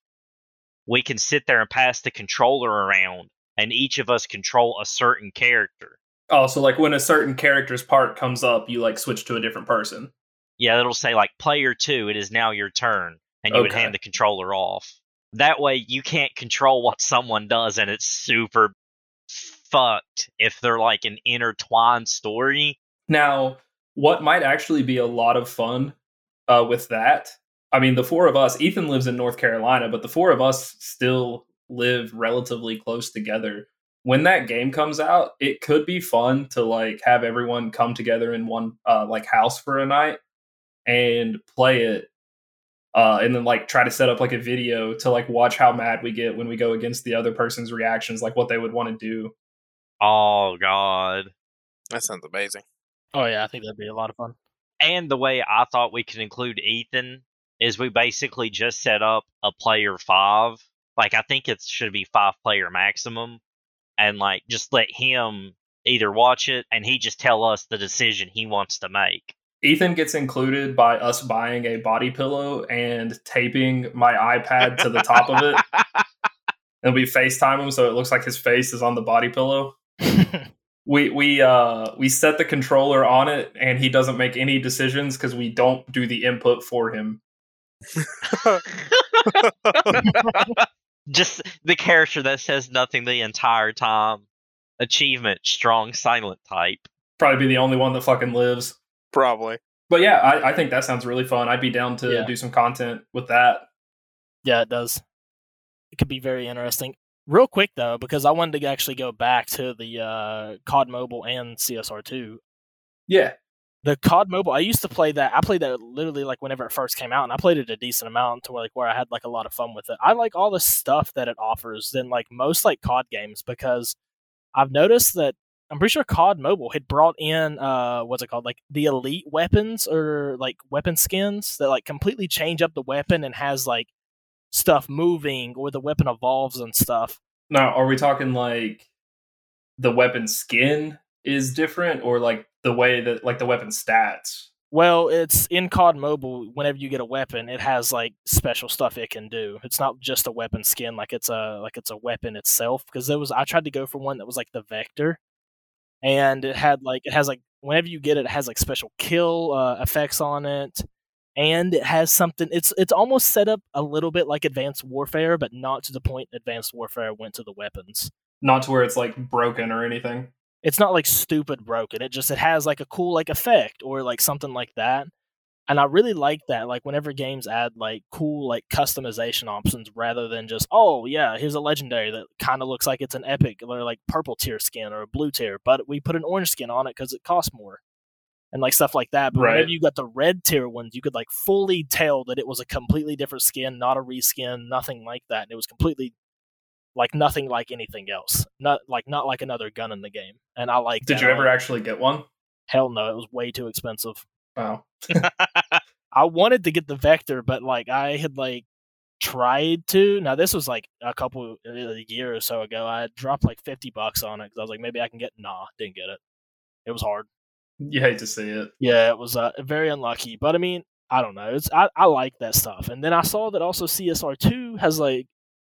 We can sit there and pass the controller around, and each of us control a certain character. Oh, so like when a certain character's part comes up, you like switch to a different person. Yeah, it'll say like player two, it is now your turn, and you okay. would hand the controller off. That way you can't control what someone does, and it's super fucked if they're like an intertwined story. Now, what might actually be a lot of fun uh, with that, I mean, the four of us, Ethan lives in North Carolina, but the four of us still live relatively close together. When that game comes out, it could be fun to like have everyone come together in one uh, like house for a night and play it, uh, and then like try to set up like a video to like watch how mad we get when we go against the other person's reactions, like what they would want to do. Oh God, that sounds amazing! Oh yeah, I think that'd be a lot of fun. And the way I thought we could include Ethan is we basically just set up a player five. Like I think it should be five player maximum. And, like, just let him either watch it, and he just tell us the decision he wants to make. Ethan gets included by us buying a body pillow and taping my iPad to the top of it. And we FaceTime him so it looks like his face is on the body pillow. we we uh, we set the controller on it, and he doesn't make any decisions because we don't do the input for him. Just the character that says nothing the entire time. Achievement, strong, silent type. Probably be the only one that fucking lives. Probably. But yeah, I, I think that sounds really fun. I'd be down to yeah. do some content with that. Yeah, it does. It could be very interesting. Real quick, though, because I wanted to actually go back to the uh, C O D Mobile and C S R two. Yeah. The C O D Mobile, I used to play that. I played that literally like whenever it first came out, and I played it a decent amount to where like where I had like a lot of fun with it. I like all the stuff that it offers than like most like C O D games, because I've noticed that I'm pretty sure C O D Mobile had brought in uh what's it called like the elite weapons or like weapon skins that like completely change up the weapon and has like stuff moving or the weapon evolves and stuff. Now, are we talking like the weapon skin is different, or like the way that like the weapon stats? Well, it's in C O D Mobile, whenever you get a weapon, it has like special stuff it can do. It's not just a weapon skin, like it's a like it's a weapon itself. Because there was I tried to go for one that was like the Vector, and it had like it has like whenever you get it, it has like special kill uh, effects on it, and it has something. It's it's almost set up a little bit like Advanced Warfare, but not to the point Advanced Warfare went to the weapons. Not to where it's like broken or anything. It's not like stupid broken. It just it has like a cool like effect or like something like that. And I really like that. Like whenever games add like cool like customization options rather than just, oh yeah, here's a legendary that kind of looks like it's an epic or like purple tier skin or a blue tier, but we put an orange skin on it because it costs more and like stuff like that. But right. Whenever you got the red tier ones, you could like fully tell that it was a completely different skin, not a reskin, nothing like that. And it was completely like nothing like anything else. Not like not like another gun in the game. And I like. Did that. You ever actually get one? Hell no! It was way too expensive. Wow. I wanted to get the Vector, but like I had like tried to. Now this was like a couple a year or so ago. I had dropped like fifty bucks on it because I was like, maybe I can get. Nah, didn't get it. It was hard. You hate to see it. Yeah, it was uh, very unlucky. But I mean, I don't know. It's I, I like that stuff. And then I saw that also C S R two has like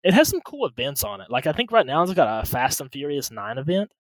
it has some cool events on it. Like I think right now it's got a Fast and Furious nine event.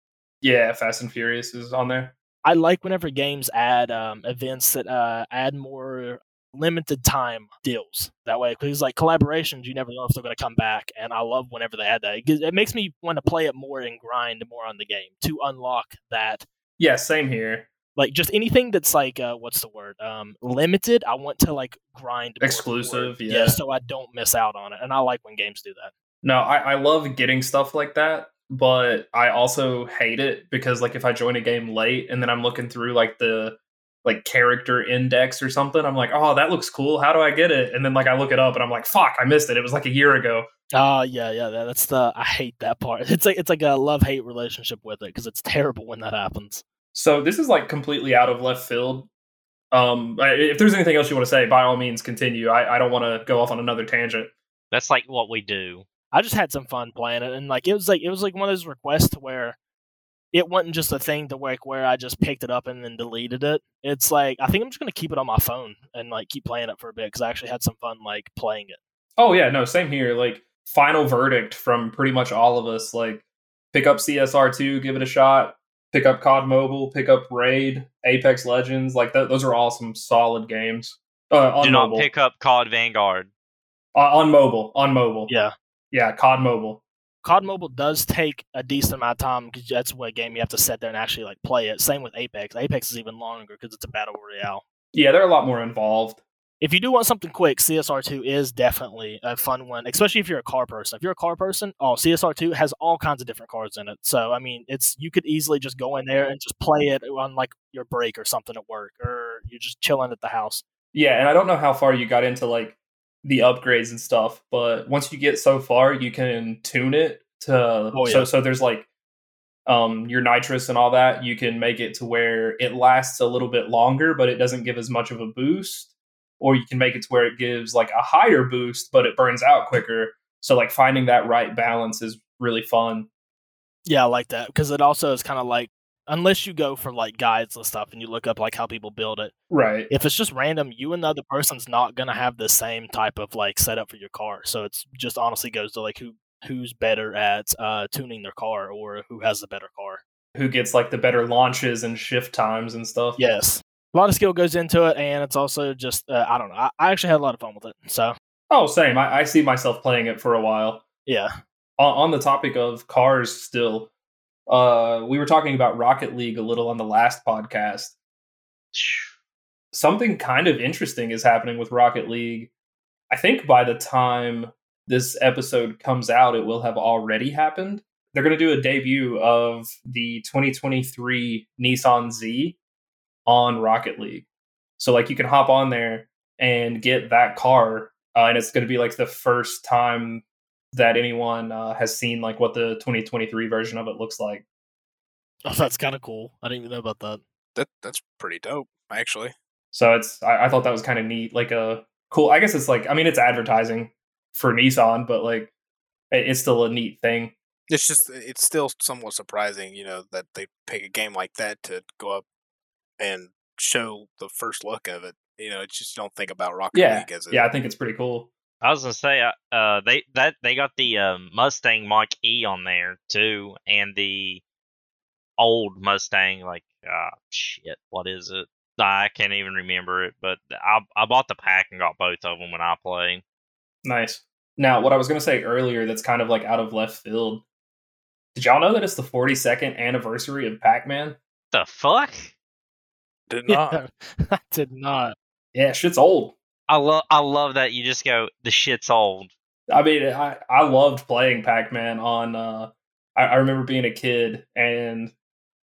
Yeah, Fast and Furious is on there. I like whenever games add um, events that uh, add more limited time deals that way. Because like collaborations, you never know if they're going to come back. And I love whenever they add that. It makes me want to play it more and grind more on the game to unlock that. Yeah, same here. Like just anything that's like, uh, what's the word? Um, limited. I want to like grind. Exclusive. Yeah. yeah. So I don't miss out on it. And I like when games do that. No, I, I love getting stuff like that. But I also hate it because, like, if I join a game late and then I'm looking through, like, the like character index or something, I'm like, oh, that looks cool. How do I get it? And then, like, I look it up and I'm like, fuck, I missed it. It was like a year ago. Oh, uh, yeah, yeah. That's the I hate that part. It's like it's like a love-hate relationship with it because it's terrible when that happens. So this is, like, completely out of left field. Um, if there's anything else you want to say, by all means, continue. I, I don't want to go off on another tangent. That's, like, what we do. I just had some fun playing it, and like it was like it was like one of those requests where it wasn't just a thing to like where I just picked it up and then deleted it. It's like I think I'm just gonna keep it on my phone and like keep playing it for a bit because I actually had some fun like playing it. Oh yeah, no, same here. Like final verdict from pretty much all of us: like pick up C S R two, give it a shot. Pick up C O D Mobile, pick up Raid, Apex Legends. Like th- those are all some solid games. Uh, on Do not mobile. Pick up C O D Vanguard uh, on mobile. On mobile, yeah. Yeah, C O D Mobile. C O D Mobile does take a decent amount of time because that's what game you have to sit there and actually like play it. Same with Apex. Apex is even longer because it's a battle royale. Yeah, they're a lot more involved. If you do want something quick, C S R two is definitely a fun one, especially if you're a car person. If you're a car person, oh, C S R two has all kinds of different cars in it. So, I mean, it's you could easily just go in there and just play it on like your break or something at work, or you're just chilling at the house. Yeah, and I don't know how far you got into like the upgrades and stuff, but once you get so far you can tune it to oh, yeah. so so there's like um your nitrous and all that. You can make it to where it lasts a little bit longer but it doesn't give as much of a boost, or you can make it to where it gives like a higher boost but it burns out quicker. So like finding that right balance is really fun. Yeah, I like that because it also is kind of like, unless you go for like guides and stuff and you look up like how people build it. Right. If it's just random, you and the other person's not going to have the same type of like setup for your car. So it's just honestly goes to like who who's better at uh, tuning their car, or who has the better car. Who gets like the better launches and shift times and stuff. Yes. A lot of skill goes into it, and it's also just, uh, I don't know. I, I actually had a lot of fun with it. So. Oh, same. I, I see myself playing it for a while. Yeah. On, on the topic of cars still. Uh, we were talking about Rocket League a little on the last podcast. Something kind of interesting is happening with Rocket League. I think by the time this episode comes out, it will have already happened. They're going to do a debut of the twenty twenty-three Nissan Z on Rocket League. So like you can hop on there and get that car, uh, and it's going to be like the first time that anyone uh, has seen like what the twenty twenty-three version of it looks like. Oh, that's kind of cool. I didn't even know about that. That that's pretty dope, actually. So it's I, I thought that was kind of neat. Like a cool, I guess it's like, I mean, it's advertising for Nissan, but like it, it's still a neat thing. It's just, it's still somewhat surprising, you know, that they pick a game like that to go up and show the first look of it. You know, it's just, you don't think about Rocket yeah. League as it. Yeah, I think it's pretty cool. I was gonna say, uh, they that they got the uh, Mustang Mach E on there too, and the old Mustang. Like, uh, shit, what is it? I can't even remember it. But I I bought the pack and got both of them when I play. Nice. Now, what I was gonna say earlier, that's kind of like out of left field. Did y'all know that it's the forty-second anniversary of Pac-Man? The fuck? Did not. Yeah, I did not. Yeah, shit's old. I love I love that you just go, the shit's old. I mean, I, I loved playing Pac-Man on, uh, I, I remember being a kid, and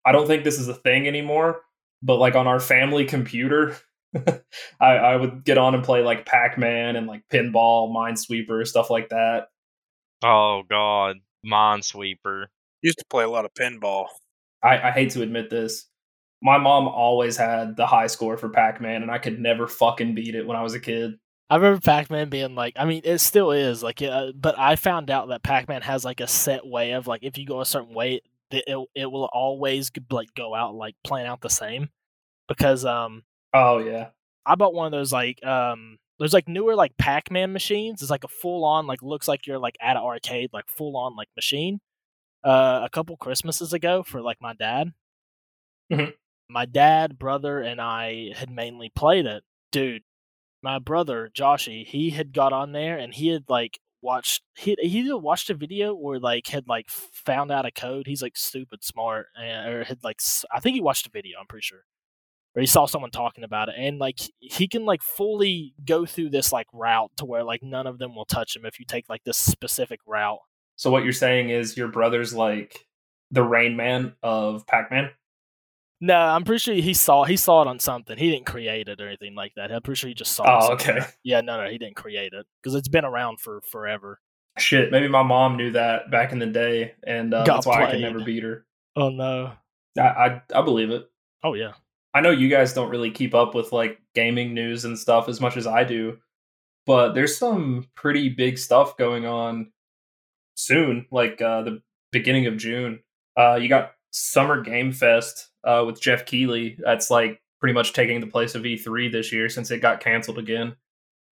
I don't think this is a thing anymore, but like on our family computer, I, I would get on and play like Pac-Man and like pinball, Minesweeper, stuff like that. Oh, God. Minesweeper. Used to play a lot of pinball. I, I hate to admit this. My mom always had the high score for Pac-Man, and I could never fucking beat it when I was a kid. I remember Pac-Man being like, I mean, it still is, like, uh, but I found out that Pac-Man has, like, a set way of, like, if you go a certain way, it, it, it will always, like, go out, like, playing out the same. Because, um... Oh, yeah. I bought one of those, like, um... there's, like, newer, like, Pac-Man machines. It's, like, a full-on, like, looks like you're, like, at an arcade, like, full-on, like, machine. Uh, a couple Christmases ago for, like, my dad. Mm-hmm. My dad, brother, and I had mainly played it. Dude, my brother, Joshy, he had got on there, and he had, like, watched... He he either watched a video or, like, had, like, found out a code. He's, like, stupid smart. And, or had, like... I think he watched a video, I'm pretty sure. Or he saw someone talking about it, and, like, he can, like, fully go through this, like, route to where, like, none of them will touch him if you take, like, this specific route. So what you're saying is your brother's, like, the Rain Man of Pac-Man? No, I'm pretty sure he saw he saw it on something. He didn't create it or anything like that. I'm pretty sure he just saw it. Oh, okay. Yeah, no, no, he didn't create it, because it's been around for forever. Shit, maybe my mom knew that back in the day, and uh, that's why played. I could never beat her. Oh, no. I, I I believe it. Oh, yeah. I know you guys don't really keep up with, like, gaming news and stuff as much as I do, but there's some pretty big stuff going on soon, like uh, the beginning of June. Uh, you got Summer Game Fest uh, with Jeff Keighley. That's, like, pretty much taking the place of E three this year since it got canceled again.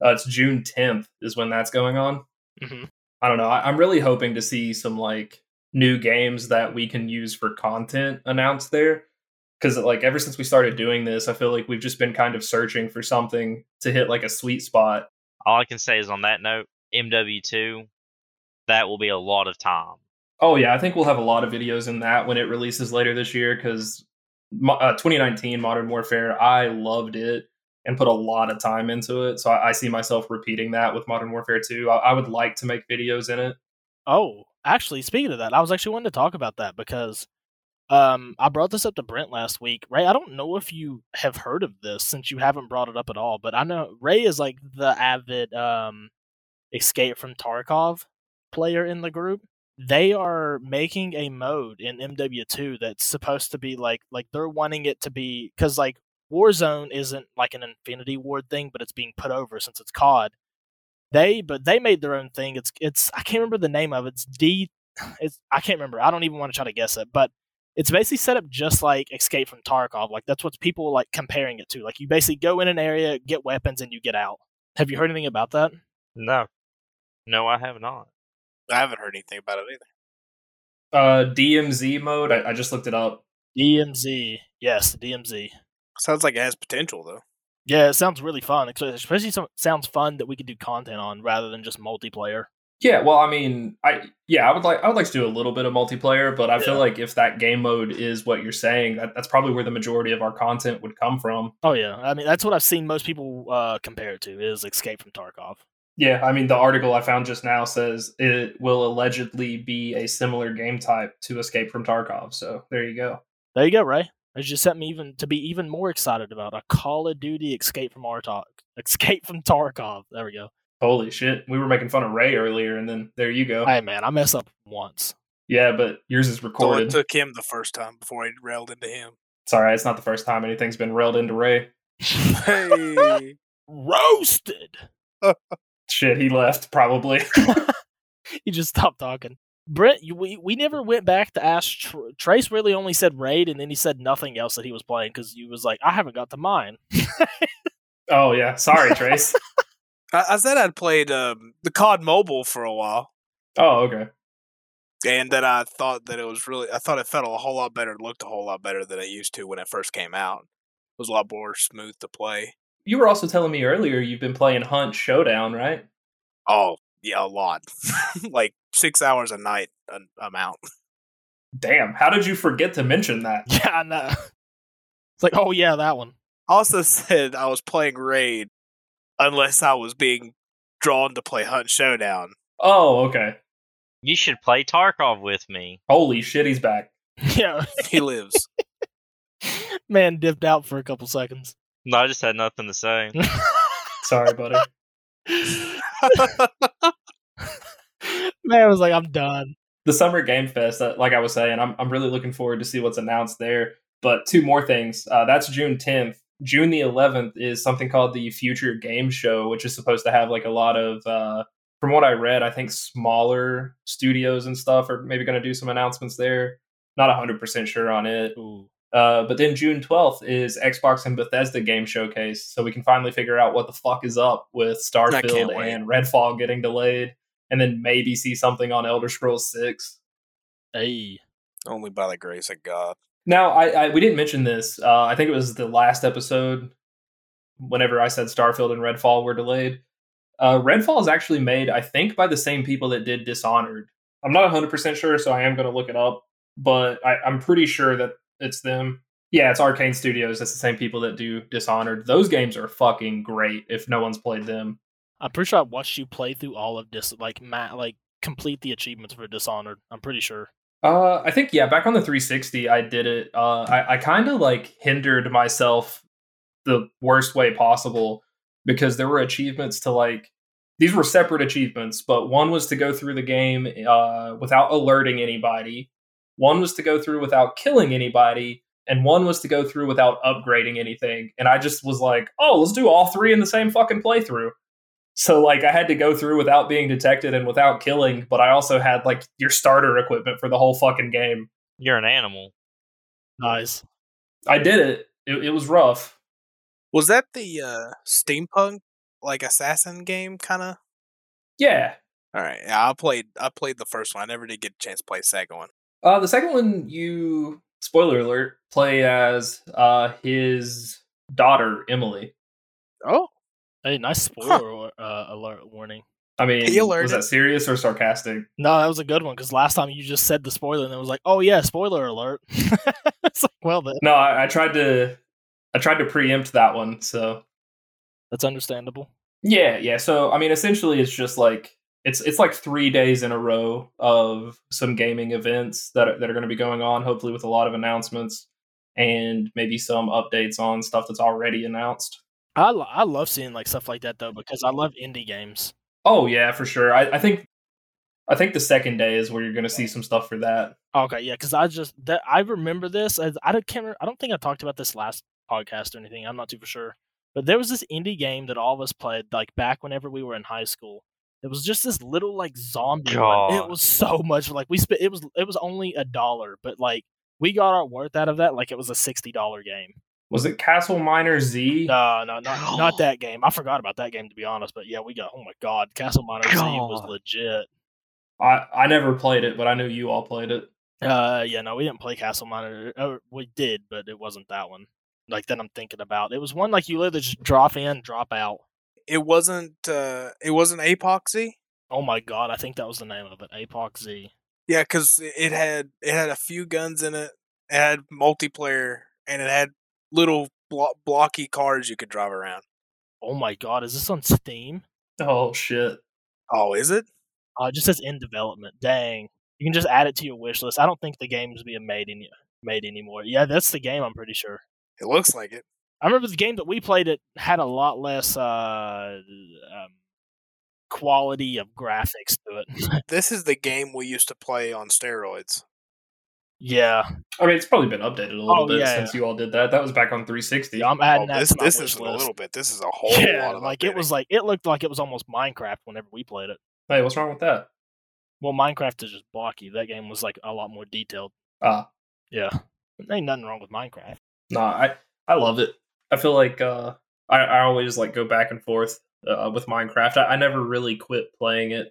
Uh, it's June tenth is when that's going on. Mm-hmm. I don't know. I- I'm really hoping to see some, like, new games that we can use for content announced there. Because, like, ever since we started doing this, I feel like we've just been kind of searching for something to hit, like, a sweet spot. All I can say is on that note, M W two, that will be a lot of time. Oh, yeah, I think we'll have a lot of videos in that when it releases later this year, because uh, twenty nineteen Modern Warfare, I loved it and put a lot of time into it. So I, I see myself repeating that with Modern Warfare two. I-, I would like to make videos in it. Oh, actually, speaking of that, I was actually wanting to talk about that because... Um, I brought this up to Brent last week. Ray, I don't know if you have heard of this since you haven't brought it up at all, but I know Ray is like the avid um, Escape from Tarkov player in the group. They are making a mode in M W two that's supposed to be like, like they're wanting it to be, because like Warzone isn't like an Infinity Ward thing, but it's being put over since it's C O D. They, but they made their own thing. It's, it's, I can't remember the name of it. It's D, it's, I can't remember. I don't even want to try to guess it, but it's basically set up just like Escape from Tarkov. Like, that's what people like comparing it to. Like, you basically go in an area, get weapons, and you get out. Have you heard anything about that? No. No, I have not. I haven't heard anything about it either. Uh, D M Z mode? I, I just looked it up. D M Z. Yes, D M Z. Sounds like it has potential, though. Yeah, it sounds really fun. Especially some, sounds fun that we could do content on rather than just multiplayer. Yeah, well, I mean, I yeah, I would like I would like to do a little bit of multiplayer, but I yeah. feel like if that game mode is what you're saying, that, that's probably where the majority of our content would come from. Oh yeah, I mean that's what I've seen most people uh, compare it to is Escape from Tarkov. Yeah, I mean the article I found just now says it will allegedly be a similar game type to Escape from Tarkov. So there you go. There you go, Ray. It just set me even to be even more excited about a Call of Duty Escape from Artok, Escape from Tarkov. There we go. Holy shit, we were making fun of Ray earlier, and then there you go. Hey, man, I messed up once. Yeah, but yours is recorded. So it took him the first time before he railed into him. It's all right, it's not the first time anything's been railed into Ray. Hey! Roasted! Shit, he left, probably. He just stopped talking. Brent, we, we never went back to ask... Tr- Trace really only said Raid, and then he said nothing else that he was playing, because he was like, I haven't got to mine. Oh, yeah. Sorry, Trace. I said I'd played um, the C O D Mobile for a while. Oh, okay. And that I thought that it was really, I thought it felt a whole lot better, looked a whole lot better than it used to when it first came out. It was a lot more smooth to play. You were also telling me earlier you've been playing Hunt Showdown, right? Oh, yeah, a lot. Like six hours a night amount. Damn, how did you forget to mention that? Yeah, I know. It's like, oh yeah, that one. I also said I was playing Raid. Unless I was being drawn to play Hunt Showdown. Oh, okay. You should play Tarkov with me. Holy shit, he's back. Yeah. He lives. Man dipped out for a couple seconds. No, I just had nothing to say. Sorry, buddy. Man, I was like, I'm done. the Summer Game Fest, like I was saying, I'm I'm really looking forward to see what's announced there. But two more things. Uh, that's June tenth. June the eleventh is something called the Future Game Show, which is supposed to have like a lot of, uh, from what I read, I think smaller studios and stuff are maybe going to do some announcements there. Not one hundred percent sure on it. Ooh. Uh, but then June twelfth is Xbox and Bethesda Game Showcase. So we can finally figure out what the fuck is up with Starfield and Redfall getting delayed. And then maybe see something on Elder Scrolls six. Hey. Only by the grace of God. Now, I, I we didn't mention this. Uh, I think it was the last episode whenever I said Starfield and Redfall were delayed. Uh, Redfall is actually made, I think, by the same people that did Dishonored. I'm not one hundred percent sure, so I am going to look it up. But I, I'm pretty sure that it's them. Yeah, it's Arcane Studios. That's the same people that do Dishonored. Those games are fucking great if no one's played them. I'm pretty sure I watched you play through all of this, like, Matt, like complete the achievements for Dishonored. I'm pretty sure. Uh, I think, yeah, back on the three sixty, I did it. Uh, I, I kind of, like, hindered myself the worst way possible because there were achievements to, like, these were separate achievements, but one was to go through the game uh, without alerting anybody. One was to go through without killing anybody, and one was to go through without upgrading anything. And I just was like, oh, let's do all three in the same fucking playthrough. So, like, I had to go through without being detected and without killing, but I also had, like, your starter equipment for the whole fucking game. You're an animal. Nice. I did it. It, it was rough. Was that the uh, steampunk, like, assassin game, kind of? Yeah. All right. Yeah, I played, I played the first one. I never did get a chance to play the second one. Uh, the second one, you, spoiler alert, play as uh, his daughter, Emily. Oh. Hey, nice spoiler huh. uh, alert warning. I mean, was that serious or sarcastic? No, that was a good one, because last time you just said the spoiler, and it was like, oh yeah, spoiler alert. It's like, well then. No, I, I tried to I tried to preempt that one, so. That's understandable. Yeah, yeah. So, I mean, essentially, it's just like, it's it's like three days in a row of some gaming events that are, that are going to be going on, hopefully with a lot of announcements, and maybe some updates on stuff that's already announced. I, lo- I love seeing like stuff like that though, because I love indie games. Oh yeah, for sure. I, I think I think the second day is where you're going to see some stuff for that. Okay, yeah, because I just that I remember this. I I can't. I don't think I talked about this last podcast or anything. I'm not too for sure. But there was this indie game that all of us played like back whenever we were in high school. It was just this little like zombie one. It was so much like we spent. It was it was only a dollar, but like we got our worth out of that. Like it was a sixty dollar game. Was it Castle Miner Z? No, no, not, not that game. I forgot about that game, to be honest. But yeah, we got, oh my God, Castle Miner God. Z was legit. I, I never played it, but I knew you all played it. Uh, Yeah, no, we didn't play Castle Miner. Oh, we did, but it wasn't that one. Like, that I'm thinking about. It was one, like, you literally just drop in, drop out. It wasn't, uh, it wasn't Apoxy? Oh my God, I think that was the name of it, Apoxy. Yeah, because it had, it had a few guns in it, it had multiplayer, and it had little blo- blocky cars you could drive around. Oh my God, is this on Steam? Oh shit. Oh, is it? Uh, it just says in development. Dang. You can just add it to your wish list. I don't think the game's being made any- made anymore. Yeah, that's the game, I'm pretty sure. It looks like it. I remember the game that we played, it had a lot less uh, um, quality of graphics to it. This is the game we used to play on steroids. Yeah, I mean it's probably been updated a little oh, bit yeah, since yeah. you all did that. That was back on three sixty. I'm adding oh, that. This, to my this is list. A little bit. This is a whole yeah, lot of like updating. It was like it looked like it was almost Minecraft whenever we played it. Hey, what's wrong with that? Well, Minecraft is just blocky. That game was like a lot more detailed. Ah, yeah. There ain't nothing wrong with Minecraft. Nah, I I love it. I feel like uh, I I always like go back and forth uh, with Minecraft. I, I never really quit playing it.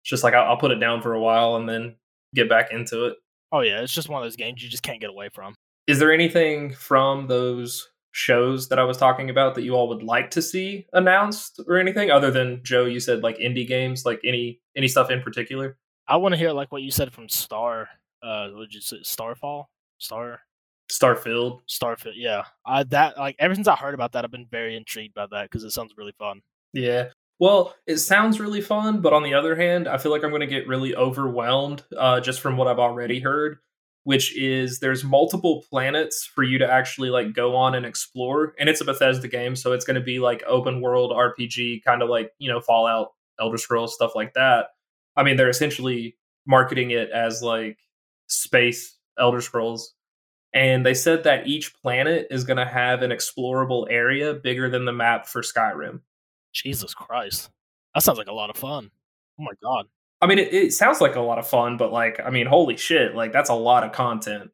It's just like I'll, I'll put it down for a while and then get back into it. Oh, yeah, it's just one of those games you just can't get away from. Is there anything from those shows that I was talking about that you all would like to see announced or anything? Other than, Joe, you said, like, indie games, like, any any stuff in particular? I want to hear, like, what you said from Star, uh, what did you say, Starfall? Star? Starfield. Starfield, yeah. I, that, like, ever since I heard about that, I've been very intrigued by that because it sounds really fun. Yeah. Well, it sounds really fun, but on the other hand, I feel like I'm going to get really overwhelmed uh, just from what I've already heard, which is there's multiple planets for you to actually like go on and explore. And it's a Bethesda game, so it's going to be like open world R P G, kind of like, you know, Fallout, Elder Scrolls, stuff like that. I mean, they're essentially marketing it as like space Elder Scrolls. And they said that each planet is going to have an explorable area bigger than the map for Skyrim. Jesus Christ. That sounds like a lot of fun. Oh my God. I mean, it, it sounds like a lot of fun, but like, I mean, holy shit, like that's a lot of content.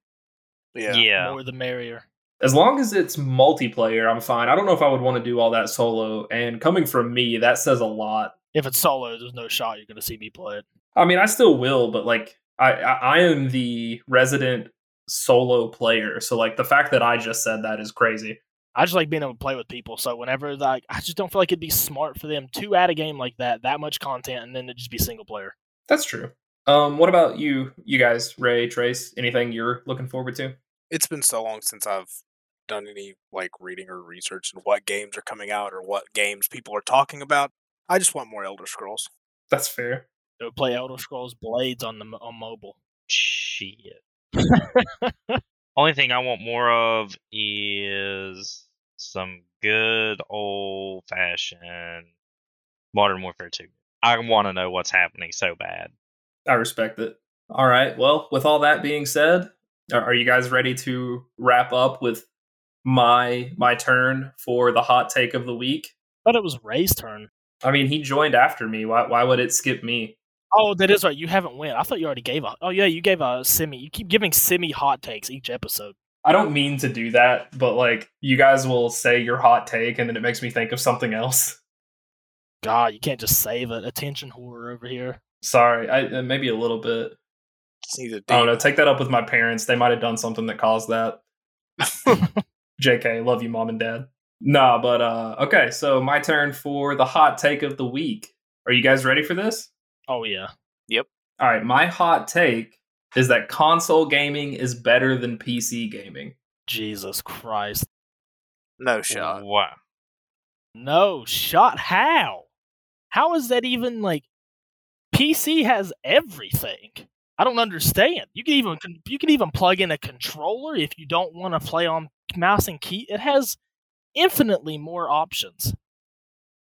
Yeah. yeah. More the merrier. As long as it's multiplayer, I'm fine. I don't know if I would want to do all that solo. And coming from me, that says a lot. If it's solo, there's no shot you're going to see me play it. I mean, I still will, but like, I, I, I am the resident solo player, so like the fact that I just said that is crazy. I just like being able to play with people, so whenever like I just don't feel like it'd be smart for them to add a game like that that much content and then it'd just be single player. That's true. Um what about you you guys, Ray, Trace, anything you're looking forward to? It's been so long since I've done any like reading or research and what games are coming out or what games people are talking about. I just want more Elder Scrolls. That's fair. Go play Elder Scrolls Blades on the on mobile. Shit. Only thing I want more of is some good old-fashioned Modern Warfare two. I want to know what's happening so bad. I respect it. All right, well, with all that being said, are you guys ready to wrap up with my my turn for the hot take of the week? I thought it was Ray's turn. I mean, he joined after me. Why, why would it skip me? Oh, that is right. You haven't went. I thought you already gave a... Oh, yeah, you gave a semi... You keep giving semi hot takes each episode. I don't mean to do that, but, like, you guys will say your hot take, and then it makes me think of something else. God, you can't just save it. Attention horror over here. Sorry. I, maybe a little bit. I don't know. Take that up with my parents. They might have done something that caused that. J K, love you, Mom and Dad. Nah, but, uh, okay, so my turn for the hot take of the week. Are you guys ready for this? Oh, yeah. Yep. All right. My hot take is that console gaming is better than P C gaming. Jesus Christ. No shot. Wow. No shot. How? How is that even like P C has everything? I don't understand. You can even you can even plug in a controller if you don't want to play on mouse and key. It has infinitely more options.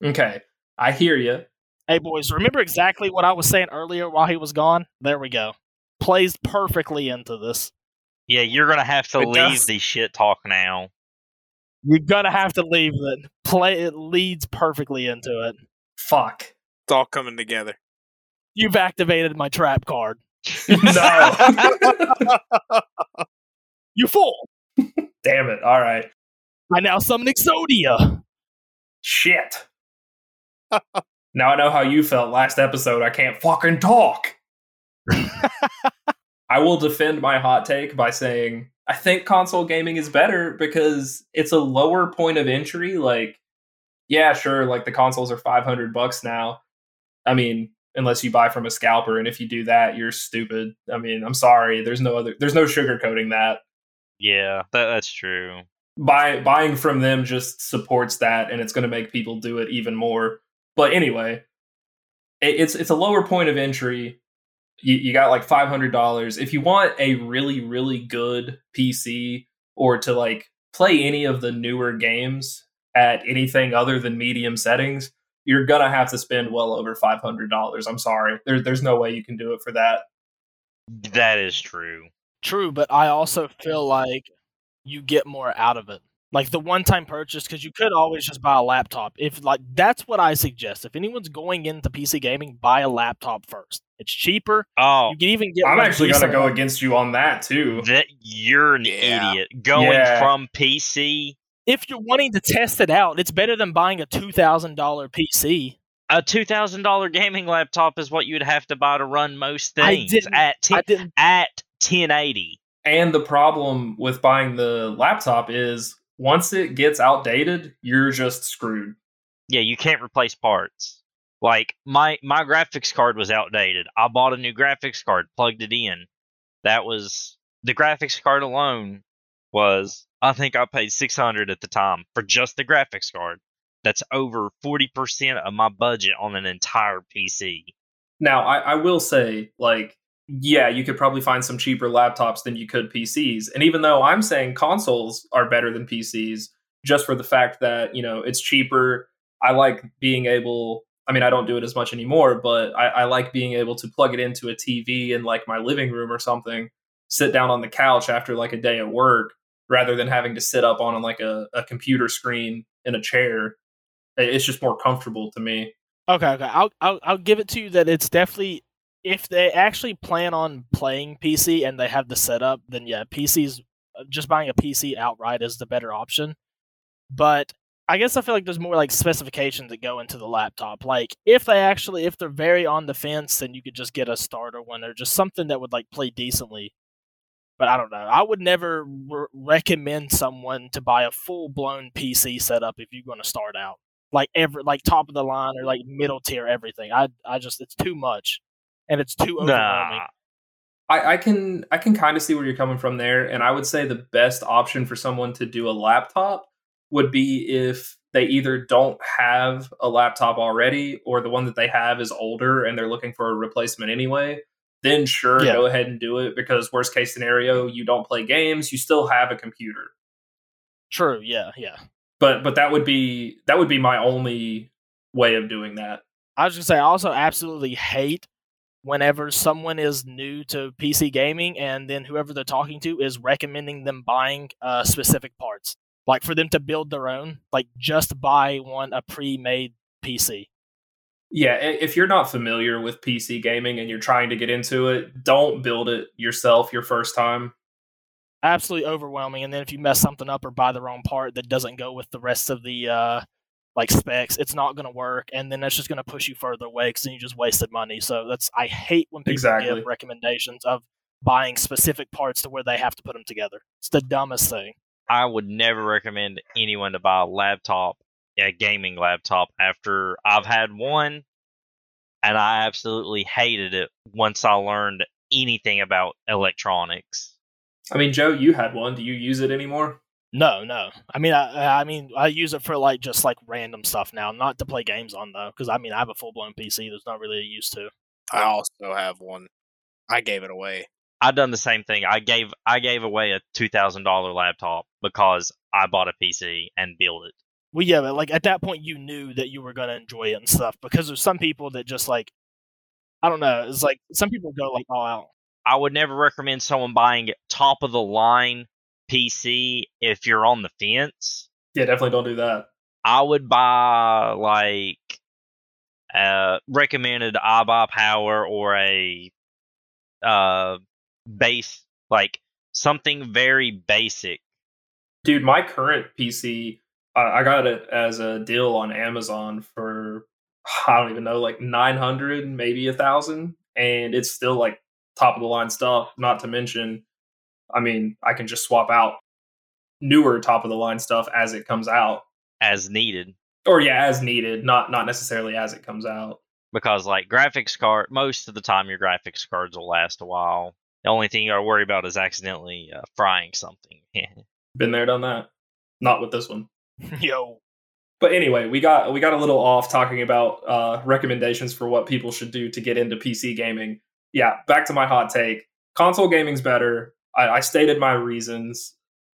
Okay. I hear you. Hey, boys, remember exactly what I was saying earlier while he was gone? There we go. Plays perfectly into this. Yeah, you're going to have to it leave does. the shit talk now. You're going to have to leave it. Play It leads perfectly into it. Fuck. It's all coming together. You've activated my trap card. No. You fool. Damn it. All right. I now summon Exodia. Shit. Now I know how you felt last episode. I can't fucking talk. I will defend my hot take by saying I think console gaming is better because it's a lower point of entry. Like, yeah, sure. Like the consoles are five hundred bucks now. I mean, unless you buy from a scalper. And if you do that, you're stupid. I mean, I'm sorry. There's no other, there's no sugarcoating that. Yeah, that, that's true. Buy, buying from them just supports that. And it's going to make people do it even more. But anyway, it's it's a lower point of entry. You, you got like five hundred dollars. If you want a really, really good P C or to like play any of the newer games at anything other than medium settings, you're going to have to spend well over five hundred dollars. I'm sorry. There, there's no way you can do it for that. That is true. True, but I also feel like you get more out of it. Like the one-time purchase, because you could always just buy a laptop. If like that's what I suggest. If anyone's going into P C gaming, buy a laptop first. It's cheaper. Oh, you can even get. I'm actually gonna go against you on that too. That you're an yeah. idiot going yeah. from P C. If you're wanting to test it out, it's better than buying a two thousand dollar P C. A two thousand dollar gaming laptop is what you'd have to buy to run most things at t- at ten eighty. And the problem with buying the laptop is, once it gets outdated, you're just screwed. Yeah, you can't replace parts. Like, my, my graphics card was outdated. I bought a new graphics card, plugged it in. That was... The graphics card alone was... I think I paid six hundred dollars at the time for just the graphics card. That's over forty percent of my budget on an entire P C. Now, I, I will say, like... Yeah, you could probably find some cheaper laptops than you could P Cs. And even though I'm saying consoles are better than P Cs, just for the fact that, you know, it's cheaper. I like being able I mean, I don't do it as much anymore, but I, I like being able to plug it into a T V in like my living room or something, sit down on the couch after like a day at work, rather than having to sit up on like a, a computer screen in a chair. It's just more comfortable to me. Okay, okay. I'll, I'll I'll give it to you that it's definitely, if they actually plan on playing P C and they have the setup, then yeah, P C's, just buying a P C outright is the better option. But I guess I feel like there's more like specifications that go into the laptop. Like if they actually, if they're very on the fence, then you could just get a starter one or just something that would like play decently. But I don't know. I would never re- recommend someone to buy a full-blown P C setup if you're going to start out. Like every, like top of the line or like middle tier, everything. I, I just, it's too much, and it's too overwhelming. Nah. I, I can, I can kind of see where you're coming from there, and I would say the best option for someone to do a laptop would be if they either don't have a laptop already, or the one that they have is older and they're looking for a replacement anyway. Then sure, yeah. Go ahead and do it, because worst case scenario, you don't play games, you still have a computer. True. Yeah. Yeah. But but that would be that would be my only way of doing that. I was gonna say, I also absolutely hate whenever someone is new to P C gaming and then whoever they're talking to is recommending them buying uh, specific parts, like for them to build their own. Like just buy one a pre-made P C. Yeah, if you're not familiar with P C gaming and you're trying to get into it, don't build it yourself your first time. Absolutely overwhelming, and then if you mess something up or buy the wrong part that doesn't go with the rest of the uh, like specs, it's not going to work, and then that's just going to push you further away because then you just wasted money. So that's I hate when people exactly. give recommendations of buying specific parts to where they have to put them together. It's the dumbest thing. I would never recommend anyone to buy a laptop, a gaming laptop, after I've had one, and I absolutely hated it once I learned anything about electronics. I mean, Joe, you had one. Do you use it anymore? No, no. I mean, I, I mean, I use it for like just like random stuff now, not to play games on though, because I mean, I have a full blown P C. There's not really a use to. I also have one. I gave it away. I've done the same thing. I gave I gave away a two thousand dollar laptop because I bought a P C and built it. Well, yeah, but like at that point, you knew that you were gonna enjoy it and stuff, because there's some people that just like, I don't know. It's like some people go like all out. I would never recommend someone buying top of the line P C if you're on the fence. Yeah, definitely don't do that. I would buy like uh, recommended I buy power or a uh, base, like something very basic. Dude, my current P C, uh, I got it as a deal on Amazon for I don't even know, like nine hundred, maybe a thousand, and it's still like top of the line stuff, not to mention, I mean, I can just swap out newer top of the line stuff as it comes out. As needed. Or yeah, as needed, not not necessarily as it comes out. Because like graphics card, most of the time your graphics cards will last a while. The only thing you gotta worry about is accidentally uh, frying something. Been there, done that. Not with this one. Yo. But anyway, we got we got a little off talking about uh, recommendations for what people should do to get into P C gaming. Yeah, back to my hot take. Console gaming's better. I, I stated my reasons.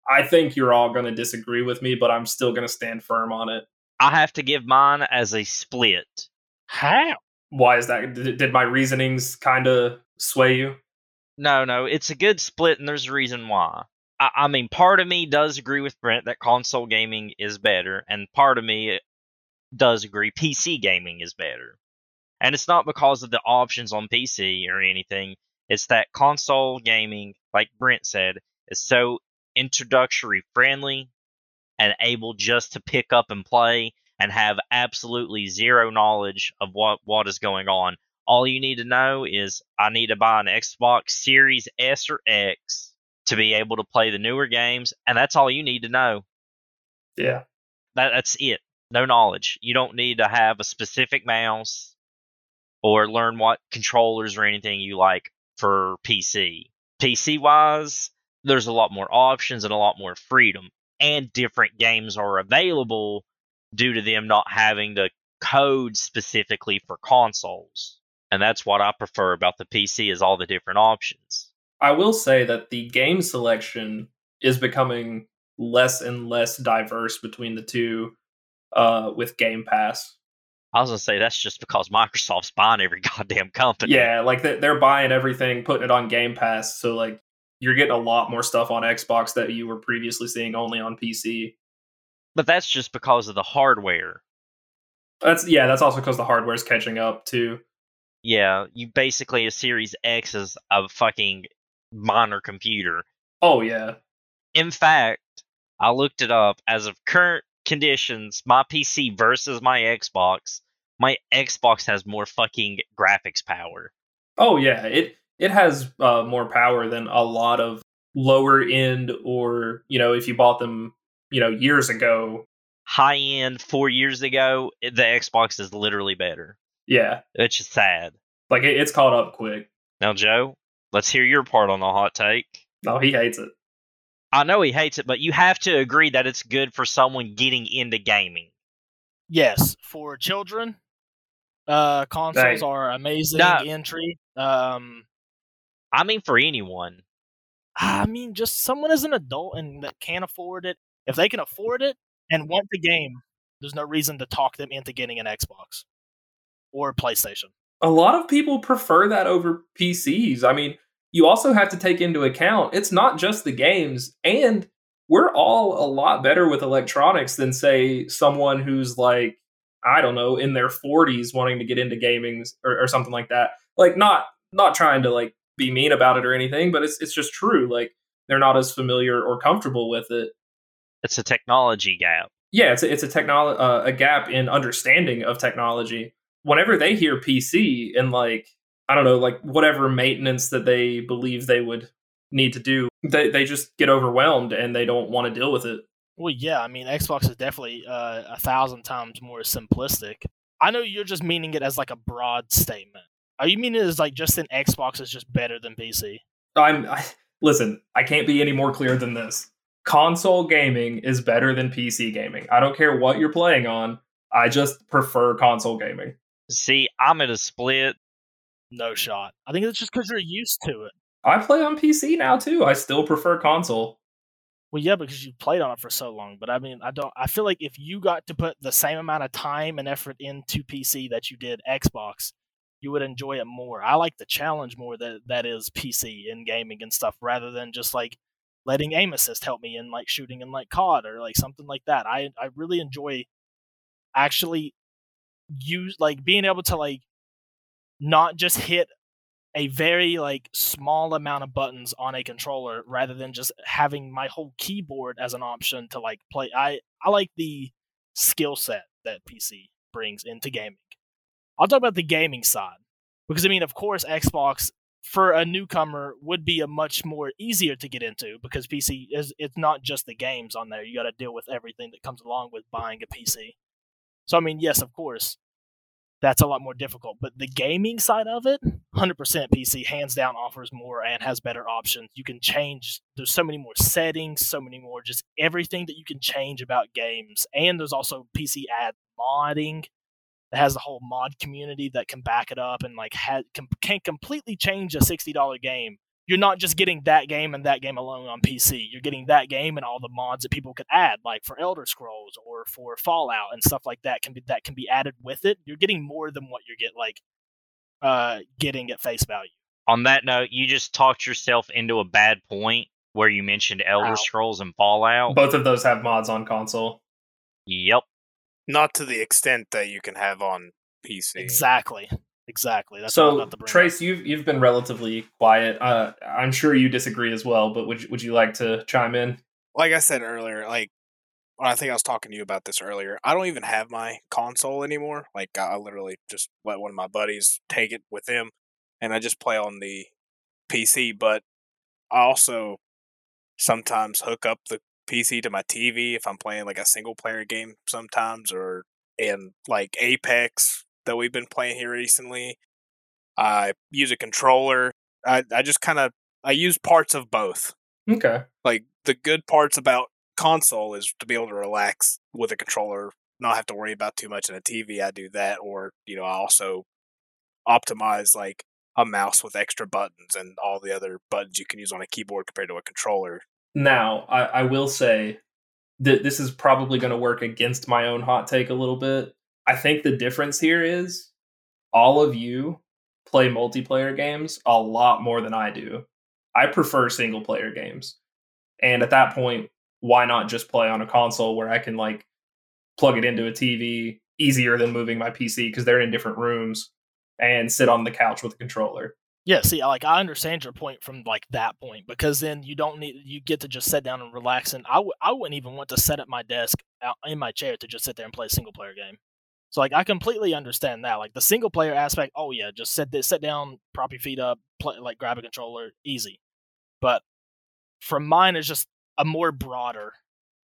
I think you're all going to disagree with me, but I'm still going to stand firm on it. I have to give mine as a split. How? Why is that? Did, did my reasonings kind of sway you? No, no. It's a good split, and there's a reason why. I, I mean, part of me does agree with Brent that console gaming is better, and part of me does agree P C gaming is better. And it's not because of the options on P C or anything. It's that console gaming, like Brent said, is so introductory friendly and able just to pick up and play and have absolutely zero knowledge of what, what is going on. All you need to know is I need to buy an Xbox Series S or X to be able to play the newer games. And that's all you need to know. Yeah. That, that's it. No knowledge. You don't need to have a specific mouse or learn what controllers or anything you like for P C. P C-wise, there's a lot more options and a lot more freedom. And different games are available due to them not having the code specifically for consoles. And that's what I prefer about the P C is all the different options. I will say that the game selection is becoming less and less diverse between the two uh, with Game Pass. I was going to say, that's just because Microsoft's buying every goddamn company. Yeah, like they're buying everything, putting it on Game Pass. So like you're getting a lot more stuff on Xbox that you were previously seeing only on P C. But that's just because of the hardware. That's yeah, that's also because the hardware's catching up too. Yeah, you basically, a Series X is a fucking minor computer. Oh, yeah. In fact, I looked it up. As of current conditions, my P C versus my Xbox, my Xbox has more fucking graphics power. Oh, yeah. It it has uh, more power than a lot of lower end, or, you know, if you bought them, you know, years ago. High end four years ago, the Xbox is literally better. Yeah. Which is sad. Like, it, it's caught up quick. Now, Joe, let's hear your part on the hot take. Oh, he hates it. I know he hates it, but you have to agree that it's good for someone getting into gaming. Yes, for children, uh, consoles Dang. are amazing no. entry. Um, I mean, for anyone. I mean, just someone as an adult and that can't afford it. If they can afford it and want the game, there's no reason to talk them into getting an Xbox or a PlayStation. A lot of people prefer that over P Cs. I mean, you also have to take into account, it's not just the games, and we're all a lot better with electronics than, say, someone who's like, I don't know, in their forties wanting to get into gaming or, or something like that. Like, not not trying to like be mean about it or anything, but it's it's just true. Like, they're not as familiar or comfortable with it. It's a technology gap. Yeah, it's a, it's a technolo- uh, a gap in understanding of technology. Whenever they hear P C and like, I don't know, like whatever maintenance that they believe they would need to do, they they just get overwhelmed and they don't want to deal with it. Well, yeah, I mean, Xbox is definitely uh, a thousand times more simplistic. I know you're just meaning it as like a broad statement. Are you meaning it as like just an Xbox is just better than P C? I'm I, listen, I can't be any more clear than this. Console gaming is better than P C gaming. I don't care what you're playing on. I just prefer console gaming. See, I'm in a split. No shot. I think it's just because you're used to it. I play on P C now too. I still prefer console. Well, yeah, because you played on it for so long. But I mean, I don't. I feel like if you got to put the same amount of time and effort into P C that you did Xbox, you would enjoy it more. I like the challenge more that that is P C in gaming and stuff, rather than just like letting aim assist help me in like shooting in like C O D or like something like that. I I really enjoy actually use like being able to like not just hit a very like small amount of buttons on a controller, rather than just having my whole keyboard as an option to like play. I, I like the skill set that P C brings into gaming. I'll talk about the gaming side, because I mean, of course, Xbox for a newcomer would be a much more easier to get into, because P C is, it's not just the games on there. You got to deal with everything that comes along with buying a P C. So I mean, yes, of course, that's a lot more difficult. But the gaming side of it, one hundred percent P C, hands down, offers more and has better options. You can change. There's so many more settings, so many more, just everything that you can change about games. And there's also P C ad modding. That has the whole mod community that can back it up and like ha- com- can completely change a sixty dollars game. You're not just getting that game and that game alone on P C. You're getting that game and all the mods that people could add, like for Elder Scrolls or for Fallout and stuff like that can be that can be added with it. You're getting more than what you're get like uh, getting at face value. On that note, you just talked yourself into a bad point where you mentioned Elder wow. Scrolls and Fallout. Both of those have mods on console. Yep. Not to the extent that you can have on P C. Exactly. Exactly. That's so, Trace, you've you've been relatively quiet. Uh, I'm sure you disagree as well, but would would you like to chime in? Like I said earlier, like I think I was talking to you about this earlier. I don't even have my console anymore. Like I literally just let one of my buddies take it with him, and I just play on the P C. But I also sometimes hook up the P C to my T V if I'm playing like a single player game sometimes, or and like Apex that we've been playing here recently. I use a controller. I, I just kind of, I use parts of both. Okay. Like, the good parts about console is to be able to relax with a controller, not have to worry about too much. In a T V, I do that, or, you know, I also optimize, like, a mouse with extra buttons and all the other buttons you can use on a keyboard compared to a controller. Now, I, I will say that this is probably going to work against my own hot take a little bit. I think the difference here is all of you play multiplayer games a lot more than I do. I prefer single player games. And at that point, why not just play on a console where I can like plug it into a T V easier than moving my P C because they're in different rooms and sit on the couch with a controller. Yeah, see, like I understand your point from like that point, because then you don't need, you get to just sit down and relax. And I, w- I wouldn't even want to set up my desk out in my chair to just sit there and play a single player game. So like I completely understand that, like the single player aspect. Oh yeah, just sit this, sit down, prop your feet up, play, like grab a controller, easy. But from mine is just a more broader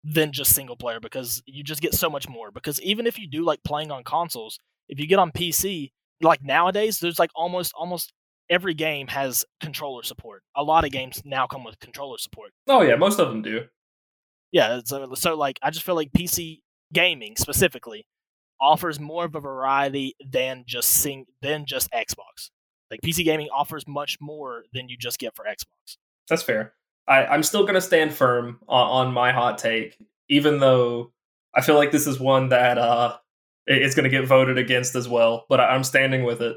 than just single player, because you just get so much more. Because even if you do like playing on consoles, if you get on P C, like nowadays, there's like almost almost. Every game has controller support. A lot of games now come with controller support. Oh yeah, most of them do. Yeah, so, so like I just feel like P C gaming specifically offers more of a variety than just sing than just Xbox. Like P C gaming offers much more than you just get for Xbox. That's fair. I, I'm still gonna stand firm on, on my hot take, even though I feel like this is one that uh it's gonna get voted against as well. But I, I'm standing with it.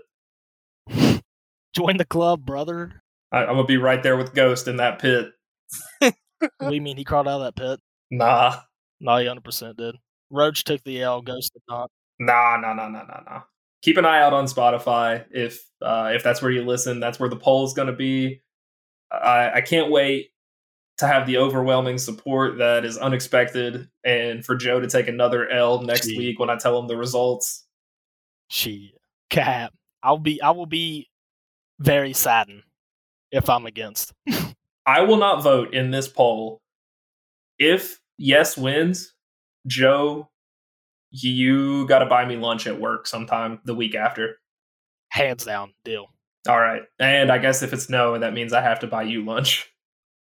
Join the club, brother. I, I'm going to be right there with Ghost in that pit. What do you mean? He crawled out of that pit? Nah. Nah, he one hundred percent did. Roach took the L, Ghost did not. Nah, nah, nah, nah, nah, nah. Keep an eye out on Spotify if uh, if that's where you listen. That's where the poll is going to be. I, I can't wait to have the overwhelming support that is unexpected and for Joe to take another L next Gee. week when I tell him the results. Gee. Cap. I'll be, I will be... very saddened if I'm against. I will not vote in this poll. If yes wins, Joe, you got to buy me lunch at work sometime the week after. Hands down, deal. All right. And I guess if it's no, that means I have to buy you lunch.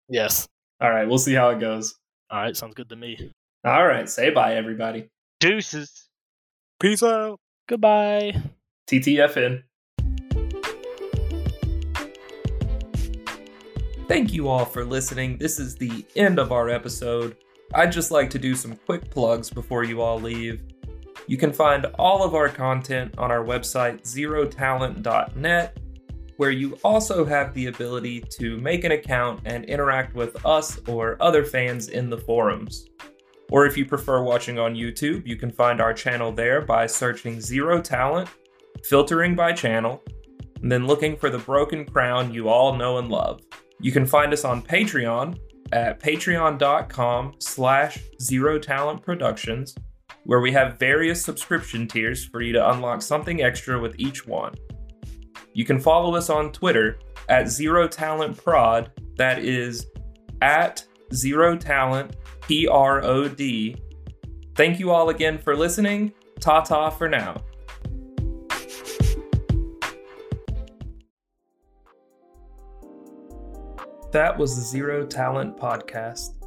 Yes. All right. We'll see how it goes. All right. Sounds good to me. All right. Say bye, everybody. Deuces. Peace out. Goodbye. T T F N. Thank you all for listening. This is the end of our episode. I'd just like to do some quick plugs before you all leave. You can find all of our content on our website, zero talent dot net, where you also have the ability to make an account and interact with us or other fans in the forums. Or if you prefer watching on YouTube, you can find our channel there by searching Zero Talent, filtering by channel, and then looking for the Broken Crown you all know and love. You can find us on Patreon at patreon.com slash Zero Talent Productions, where we have various subscription tiers for you to unlock something extra with each one. You can follow us on Twitter at Zero Talent Prod, that is at Zero Talent P R O D. Thank you all again for listening. Ta-ta for now. That was the Zero Talent Podcast.